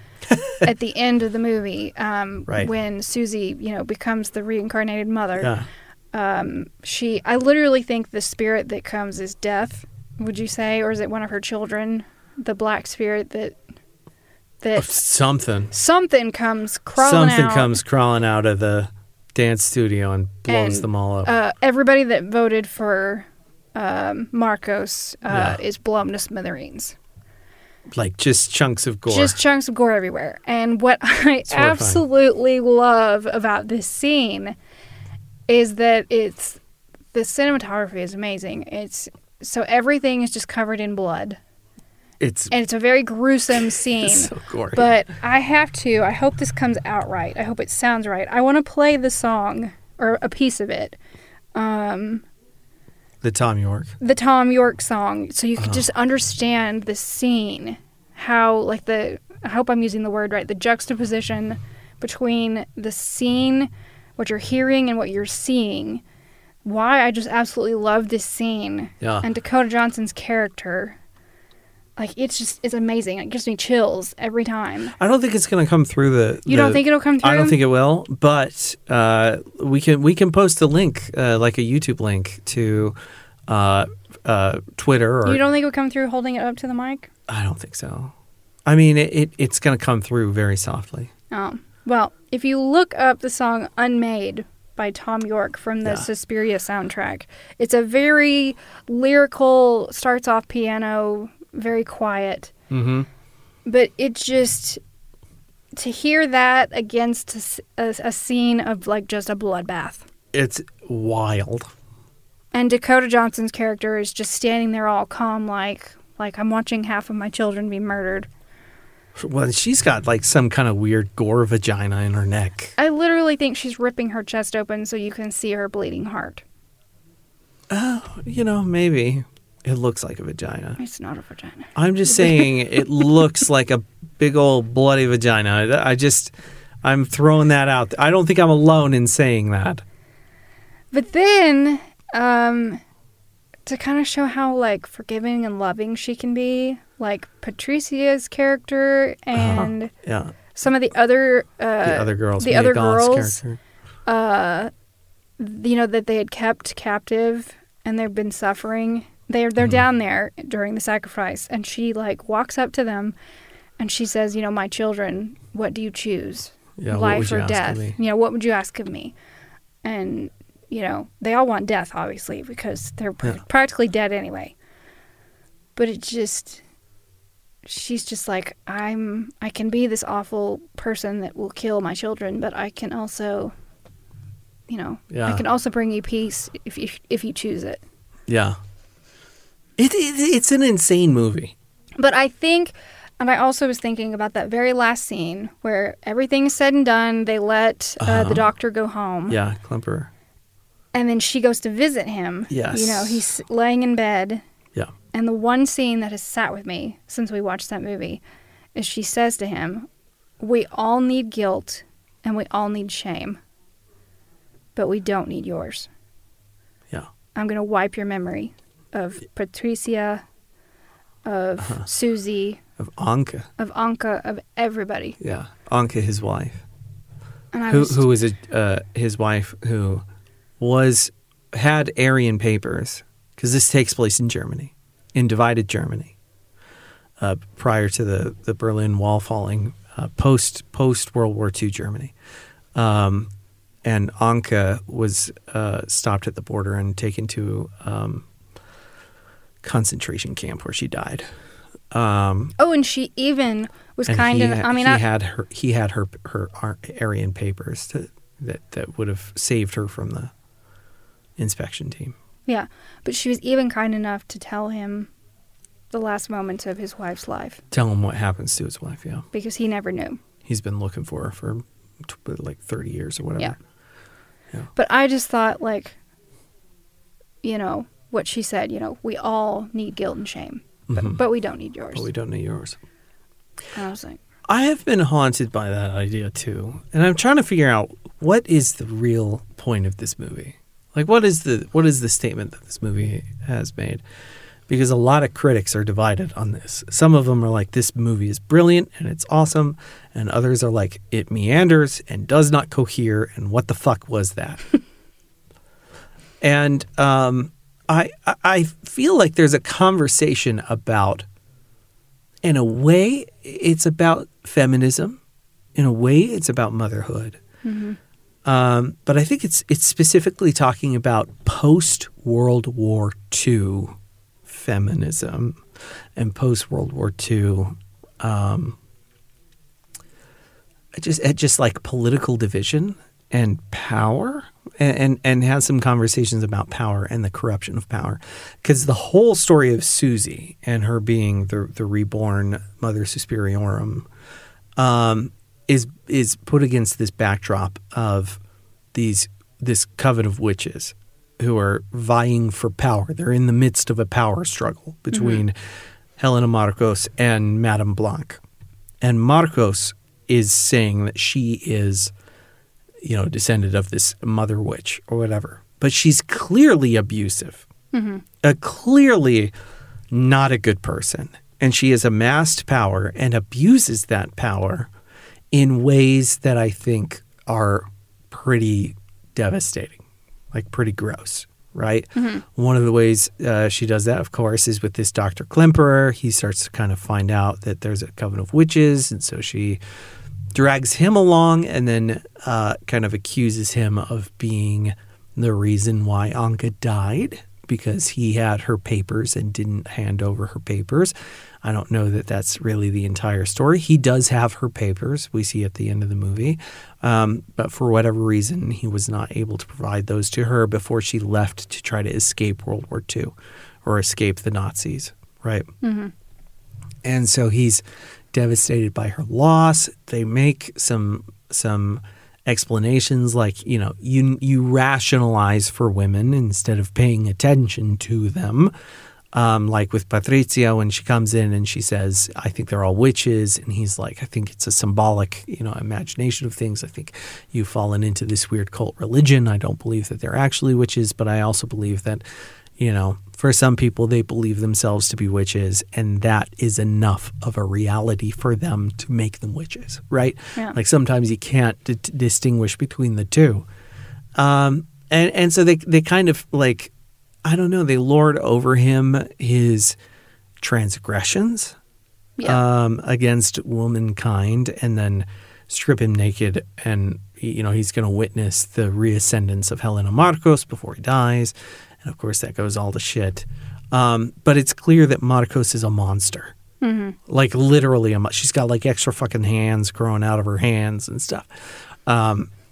At the end of the movie, when Susie, becomes the reincarnated mother, I literally think the spirit that comes is death. Would you say, or is it one of her children, the black spirit that something comes crawling out of the dance studio and blows them all up? Everybody that voted for Marcos is blown to smithereens. Like just chunks of gore. Just chunks of gore everywhere. And what I absolutely love about this scene is that the cinematography is amazing. It's so everything is just covered in blood. And it's a very gruesome scene. It's so gory. But I hope this comes out right. I hope it sounds right. I want to play the song or a piece of it. The Tom York song. So you could just understand the scene, how like I hope I'm using the word right, the juxtaposition between the scene, what you're hearing and what you're seeing. Why I just absolutely love this scene. Yeah. And Dakota Johnson's character. Like it's amazing. It gives me chills every time. I don't think it's going to come through the. You don't think it'll come through? I don't think it will. But we can post a link, like a YouTube link, to Twitter. Or, you don't think it would come through holding it up to the mic? I don't think so. I mean, it's going to come through very softly. Oh. Well, if you look up the song Unmade by Thom Yorke from the Suspiria soundtrack, it's a very lyrical, starts off piano, very quiet. Mm-hmm. But it just, to hear that against a scene of like just a bloodbath. It's wild. And Dakota Johnson's character is just standing there all calm, like I'm watching half of my children be murdered. Well, she's got like some kind of weird gore vagina in her neck. I literally think she's ripping her chest open so you can see her bleeding heart. Oh, you know, maybe. It looks like a vagina. It's not a vagina. I'm just saying it looks like a big old bloody vagina. I'm throwing that out. I don't think I'm alone in saying that. But then, to kind of show how like forgiving and loving she can be, like Patricia's character and some of the other girls, you know, that they had kept captive and they've been suffering. They're down there during the sacrifice, and she like walks up to them, and she says, you know, my children, what do you choose, life or death? You know, what would you ask of me? And you know, they all want death, obviously, because they're practically dead anyway. But it just, she's just like, I can be this awful person that will kill my children, but I can also, you know, I can also bring you peace if you choose it. Yeah. It's an insane movie. But I think, and I also was thinking about that very last scene where everything is said and done. They let the doctor go home. Yeah, Klemperer. And then she goes to visit him. Yes. You know, he's laying in bed. Yeah. And the one scene that has sat with me since we watched that movie is she says to him, we all need guilt and we all need shame, but we don't need yours. Yeah. I'm going to wipe your memory of Patricia, of Susie. Of Anka. Of everybody. Yeah. Anka, his wife. And who was his wife who had Aryan papers, because this takes place in Germany, in divided Germany, prior to the Berlin Wall falling, post World War II Germany. And Anka was stopped at the border and taken to concentration camp where she died. And she even was kind of. He had her Aryan papers that would have saved her from the inspection team. Yeah, but she was even kind enough to tell him the last moments of his wife's life. Tell him what happens to his wife, yeah. Because he never knew. He's been looking for her for like 30 years or whatever. Yeah. But I just thought, like, you know, what she said, you know, we all need guilt and shame, but we don't need yours. But we don't need yours. And I was like, I have been haunted by that idea too. And I'm trying to figure out what is the real point of this movie. Like, what is the statement that this movie has made? Because a lot of critics are divided on this. Some of them are like, this movie is brilliant and it's awesome. And others are like, it meanders and does not cohere. And what the fuck was that? And I feel like there's a conversation about, in a way, it's about feminism. In a way, it's about motherhood. Mm-hmm. But I think it's specifically talking about post-World War II feminism and post-World War II just like political division and power and has some conversations about power and the corruption of power. Because the whole story of Susie and her being the reborn Mother Superiorum is put against this backdrop of this coven of witches who are vying for power. They're in the midst of a power struggle between Helena Marcos and Madame Blanc. And Marcos is saying that she is, you know, descended of this mother witch or whatever. But she's clearly abusive, clearly not a good person. And she has amassed power and abuses that power in ways that I think are pretty devastating, like pretty gross. right? Mm-hmm. One of the ways she does that, of course, is with this Dr. Klemperer. He starts to kind of find out that there's a coven of witches, and so she drags him along and then kind of accuses him of being the reason why Anka died, because he had her papers and didn't hand over her papers. I don't know that that's really the entire story. He does have her papers, we see at the end of the movie. But for whatever reason, he was not able to provide those to her before she left to try to escape World War II or escape the Nazis, right? Mm-hmm. And so he's devastated by her loss. They make some explanations like, you know, you rationalize for women instead of paying attention to them. Like with Patricia, when she comes in and she says, I think they're all witches. And he's like, I think it's a symbolic, you know, imagination of things. I think you've fallen into this weird cult religion. I don't believe that they're actually witches, but I also believe that, you know, for some people, they believe themselves to be witches, and that is enough of a reality for them to make them witches, right? Yeah. Like sometimes you can't distinguish between the two. And so they kind of like, I don't know, they lord over him his transgressions against womankind, and then strip him naked, and, you know, he's going to witness the reascendance of Helena Marcos before he dies. And of course, that goes all to shit. But it's clear that Marcos is a monster, like literally. She's got like extra fucking hands growing out of her hands and stuff.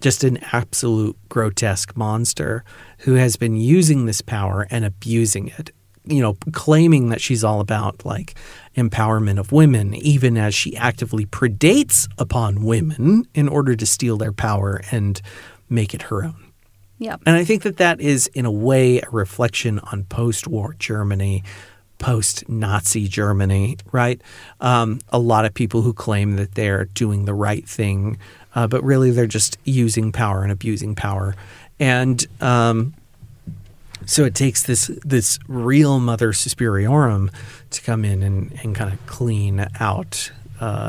Just an absolute grotesque monster who has been using this power and abusing it, you know, claiming that she's all about like empowerment of women, even as she actively predates upon women in order to steal their power and make it her own. Yeah. And I think that that is, in a way, a reflection on post-war Germany, post-Nazi Germany, right? A lot of people who claim that they're doing the right thing, but really they're just using power and abusing power. And so it takes this real mother superiorum to come in and kind of clean out.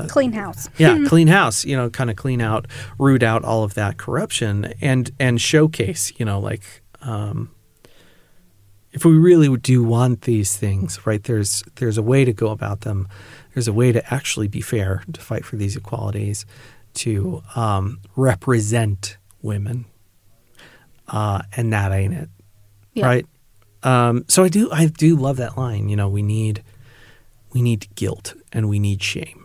Clean house. Yeah, clean house, you know, kind of clean out, root out all of that corruption and showcase, you know, like if we really do want these things, right, there's a way to go about them. There's a way to actually be fair, to fight for these equalities, to represent women. And that ain't it, right? So I do love that line, you know, we need guilt and we need shame.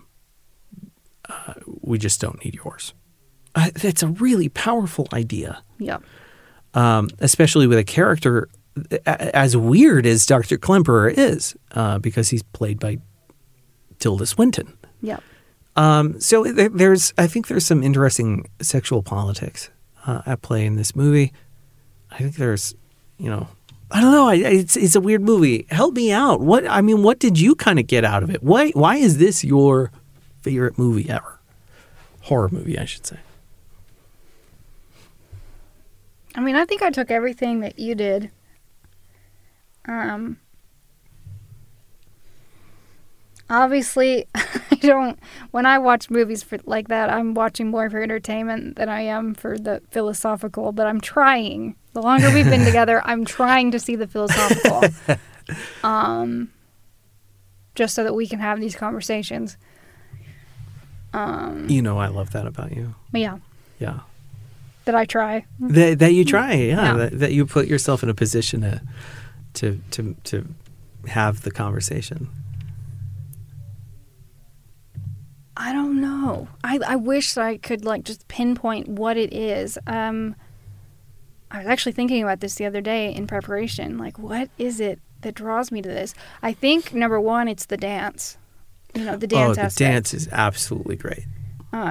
We just don't need yours. That's a really powerful idea. Yeah. Especially with a character as weird as Dr. Klemperer is, because he's played by Tilda Swinton. Yeah. So I think there's some interesting sexual politics at play in this movie. I think there's, you know, I don't know. It's a weird movie. Help me out. What did you kind of get out of it? Why is this your favorite movie ever? Horror movie, I should say. I mean, I think I took everything that you did. Obviously, when I watch movies like that, I'm watching more for entertainment than I am for the philosophical, but I'm trying. The longer we've been together, I'm trying to see the philosophical. Just so that we can have these conversations. You know, I love that about you. Yeah. Yeah. That I try. That you try, yeah. That you put yourself in a position to have the conversation. I don't know. I wish that I could, like, just pinpoint what it is. I was actually thinking about this the other day in preparation. Like, what is it that draws me to this? I think, number one, it's the dance. You know, the dance aspect. The dance is absolutely great.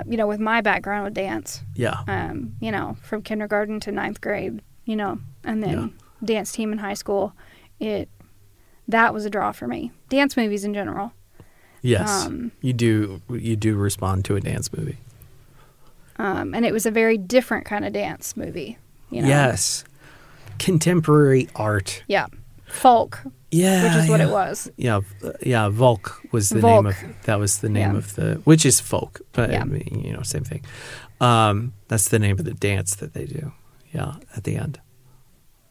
You know, with my background with dance. Yeah. You know, from kindergarten to 9th grade, you know, and then dance team in high school. That was a draw for me. Dance movies in general. Yes. You do respond to a dance movie. And it was a very different kind of dance movie, you know. Yes. Contemporary art. Yeah. Folk. Yeah, which is what it was. Yeah, yeah. Volk was the name of the, which is folk, but I mean, you know, same thing. That's the name of the dance that they do. Yeah, at the end.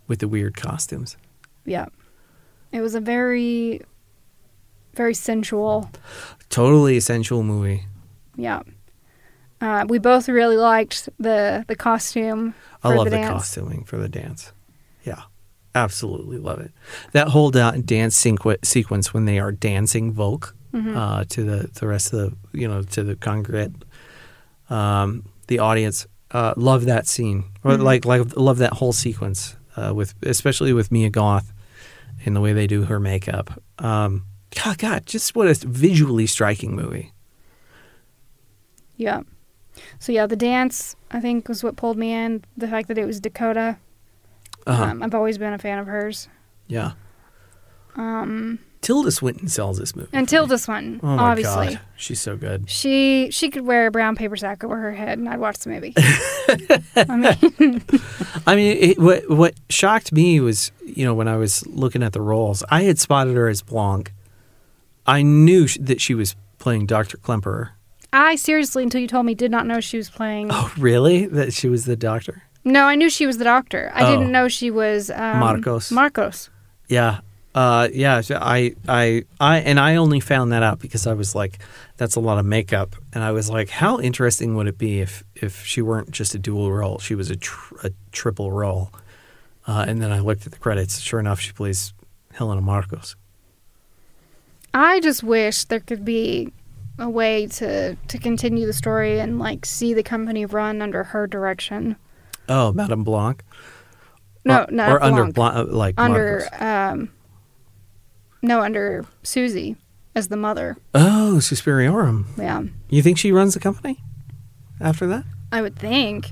with the weird costumes. Yeah. It was a very, very sensual. Totally a sensual movie. Yeah. We both really liked the costume for the dance. I love the costuming for the dance. Yeah. Absolutely love it. That whole dance sequence when they are dancing Volk to the rest of the, you know, to the congregate, the audience. Love that scene. Mm-hmm. Like love that whole sequence, with especially with Mia Goth and the way they do her makeup. God, just what a visually striking movie. Yeah. So, yeah, the dance, I think, was what pulled me in. The fact that it was Dakota. I've always been a fan of hers. Yeah. Tilda Swinton sells this movie. And Tilda Swinton, oh my obviously. God. She's so good. She could wear a brown paper sack over her head, and I'd watch the movie. What shocked me was, you know, when I was looking at the roles, I had spotted her as Blanc. I knew that she was playing Dr. Klemperer. I seriously, until you told me, did not know she was playing. Oh, really? That she was the doctor? No, I knew she was the doctor. I didn't know she was Marcos. Marcos. Yeah, yeah. I only found that out because I was like, that's a lot of makeup, and I was like, how interesting would it be if she weren't just a dual role, she was a triple role? And then I looked at the credits. Sure enough, she plays Helena Marcos. I just wish there could be a way to continue the story and like see the company run under her direction. Oh, Madame Blanc. No, not or Blanc. Under Blanc, like under under Susie as the mother. Oh, Suspiriorum. Yeah. You think she runs the company after that? I would think.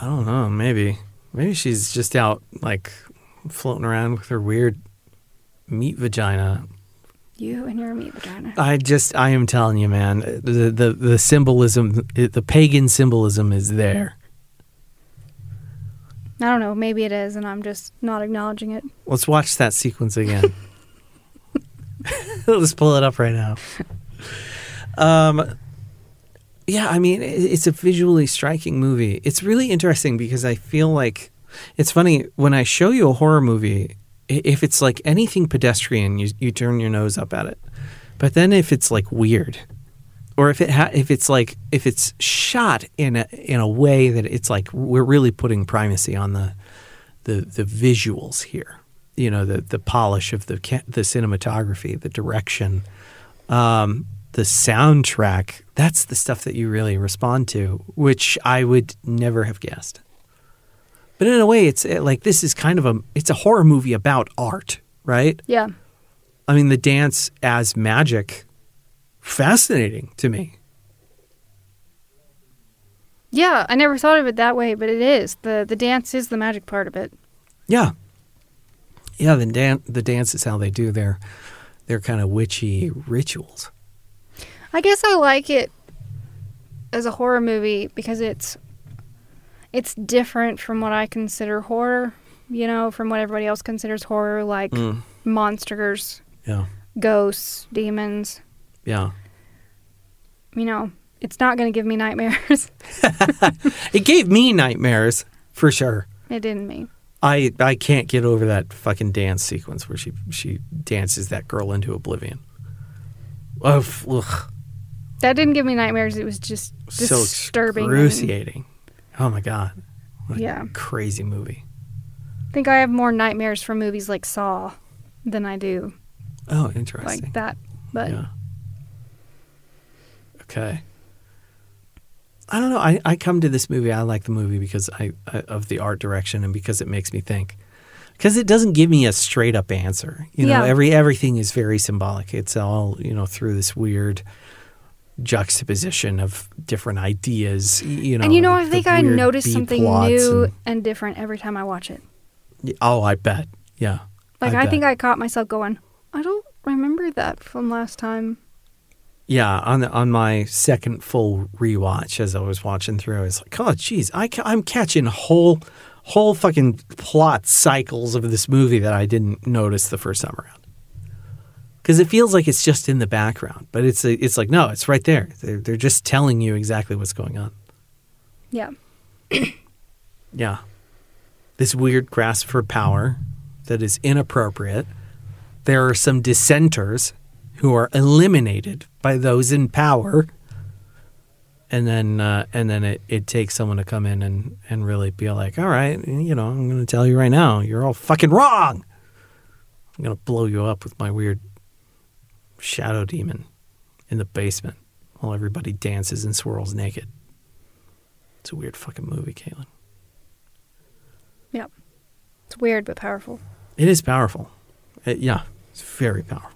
I don't know. Maybe she's just out like floating around with her weird meat vagina. You and your meat vagina. I am telling you, man. The symbolism, the pagan symbolism, is there. I don't know. Maybe it is, and I'm just not acknowledging it. Let's watch that sequence again. Let's pull it up right now. Yeah, I mean, it's a visually striking movie. It's really interesting because I feel like it's funny when I show you a horror movie. If it's like anything pedestrian, you turn your nose up at it. But then if it's like weird, or if it's shot in a way that it's like we're really putting primacy on the visuals here, you know, the polish of the cinematography, the direction, the soundtrack. That's the stuff that you really respond to, which I would never have guessed. But in a way, it's like this is kind of it's a horror movie about art, right? Yeah. I mean, the dance as magic. Fascinating to me. Yeah, I never thought of it that way, but it is. The dance is the magic part of it. Yeah. Yeah, the dance is how they do their kind of witchy rituals. I guess I like it as a horror movie because it's different from what I consider horror, you know, from what everybody else considers horror, like monsters, yeah, ghosts, demons. Yeah. You know, it's not going to give me nightmares. It gave me nightmares, for sure. It didn't me. I can't get over that fucking dance sequence where she dances that girl into oblivion. Oh, ugh. That didn't give me nightmares. It was just disturbing. So excruciating. Oh, my God. What a crazy movie. I think I have more nightmares from movies like Saw than I do. Oh, interesting. Like that. But yeah. Okay. I don't know. I come to this movie. I like the movie because of the art direction and because it makes me think. Because it doesn't give me a straight up answer. You know, everything is very symbolic. It's all, you know, through this weird juxtaposition of different ideas. You know, and you know, I think I noticed something new and different every time I watch it. Oh, I bet. Yeah. Like I think I caught myself going, I don't remember that from last time. Yeah, on my second full rewatch, as I was watching through, I was like, oh, geez, I'm catching whole fucking plot cycles of this movie that I didn't notice the first time around. Because it feels like it's just in the background, but it's like, no, it's right there. They're just telling you exactly what's going on. Yeah. Yeah. this weird grasp for power that is inappropriate. There are some dissenters who are eliminated by those in power. And then it takes someone to come in and really be like, all right, you know, I'm going to tell you right now, you're all fucking wrong. I'm going to blow you up with my weird shadow demon in the basement while everybody dances and swirls naked. It's a weird fucking movie, Caitlin. Yeah. It's weird but powerful. It is powerful. Yeah. It's very powerful.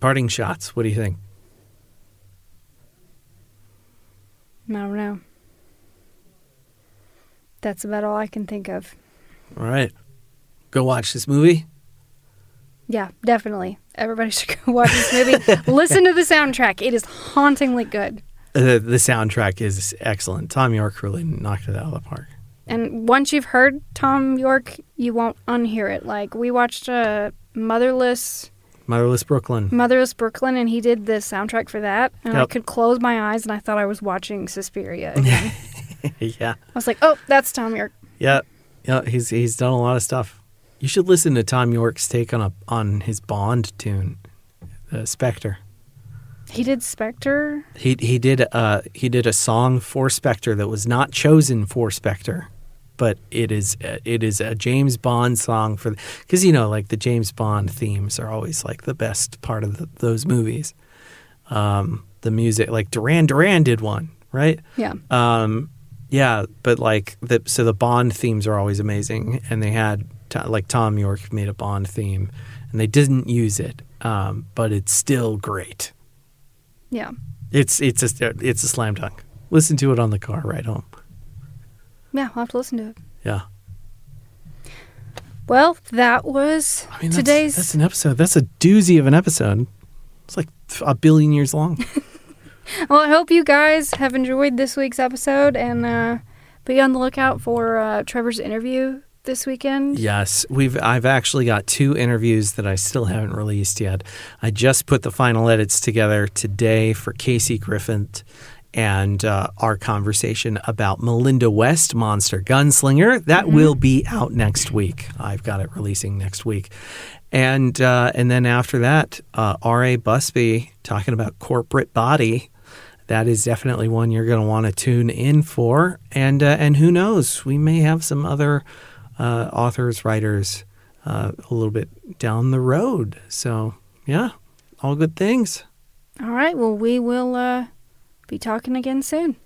Parting shots. What do you think? I don't know. That's about all I can think of. All right. Go watch this movie. Yeah, definitely. Everybody should go watch this movie. Listen to the soundtrack. It is hauntingly good. The soundtrack is excellent. Tom York really knocked it out of the park. And once you've heard Tom York, you won't unhear it. Like, we watched Motherless Brooklyn, and he did the soundtrack for that. And yep. I could close my eyes, and I thought I was watching Suspiria again. Yeah. I was like, oh, that's Tom York. Yeah. Yeah, he's done a lot of stuff. You should listen to Tom York's take on his Bond tune, Spectre. He did Spectre? He did a song for Spectre that was not chosen for Spectre, but it is a James Bond song for, because you know, like the James Bond themes are always like the best part of those movies. The music, like Duran did one, right? Yeah. Yeah, but like so the Bond themes are always amazing, and they had like Tom York made a Bond theme, and they didn't use it, but it's still great. Yeah, it's a slam dunk. Listen to it on the car ride home. Yeah, I'll have to listen to it. Yeah. Well, that was today's. That's an episode. That's a doozy of an episode. It's like a billion years long. Well, I hope you guys have enjoyed this week's episode, and be on the lookout for Trevor's interview this weekend. Yes, I've actually got 2 interviews that I still haven't released yet. I just put the final edits together today for Casey Griffin and our conversation about Melinda West, Monster Gunslinger. That will be out next week. I've got it releasing next week. And then after that, R.A. Busby talking about Corporate Body. That is definitely one you're going to want to tune in for. And who knows, we may have some other authors, writers a little bit down the road. So, yeah, all good things. All right. Well, we will be talking again soon.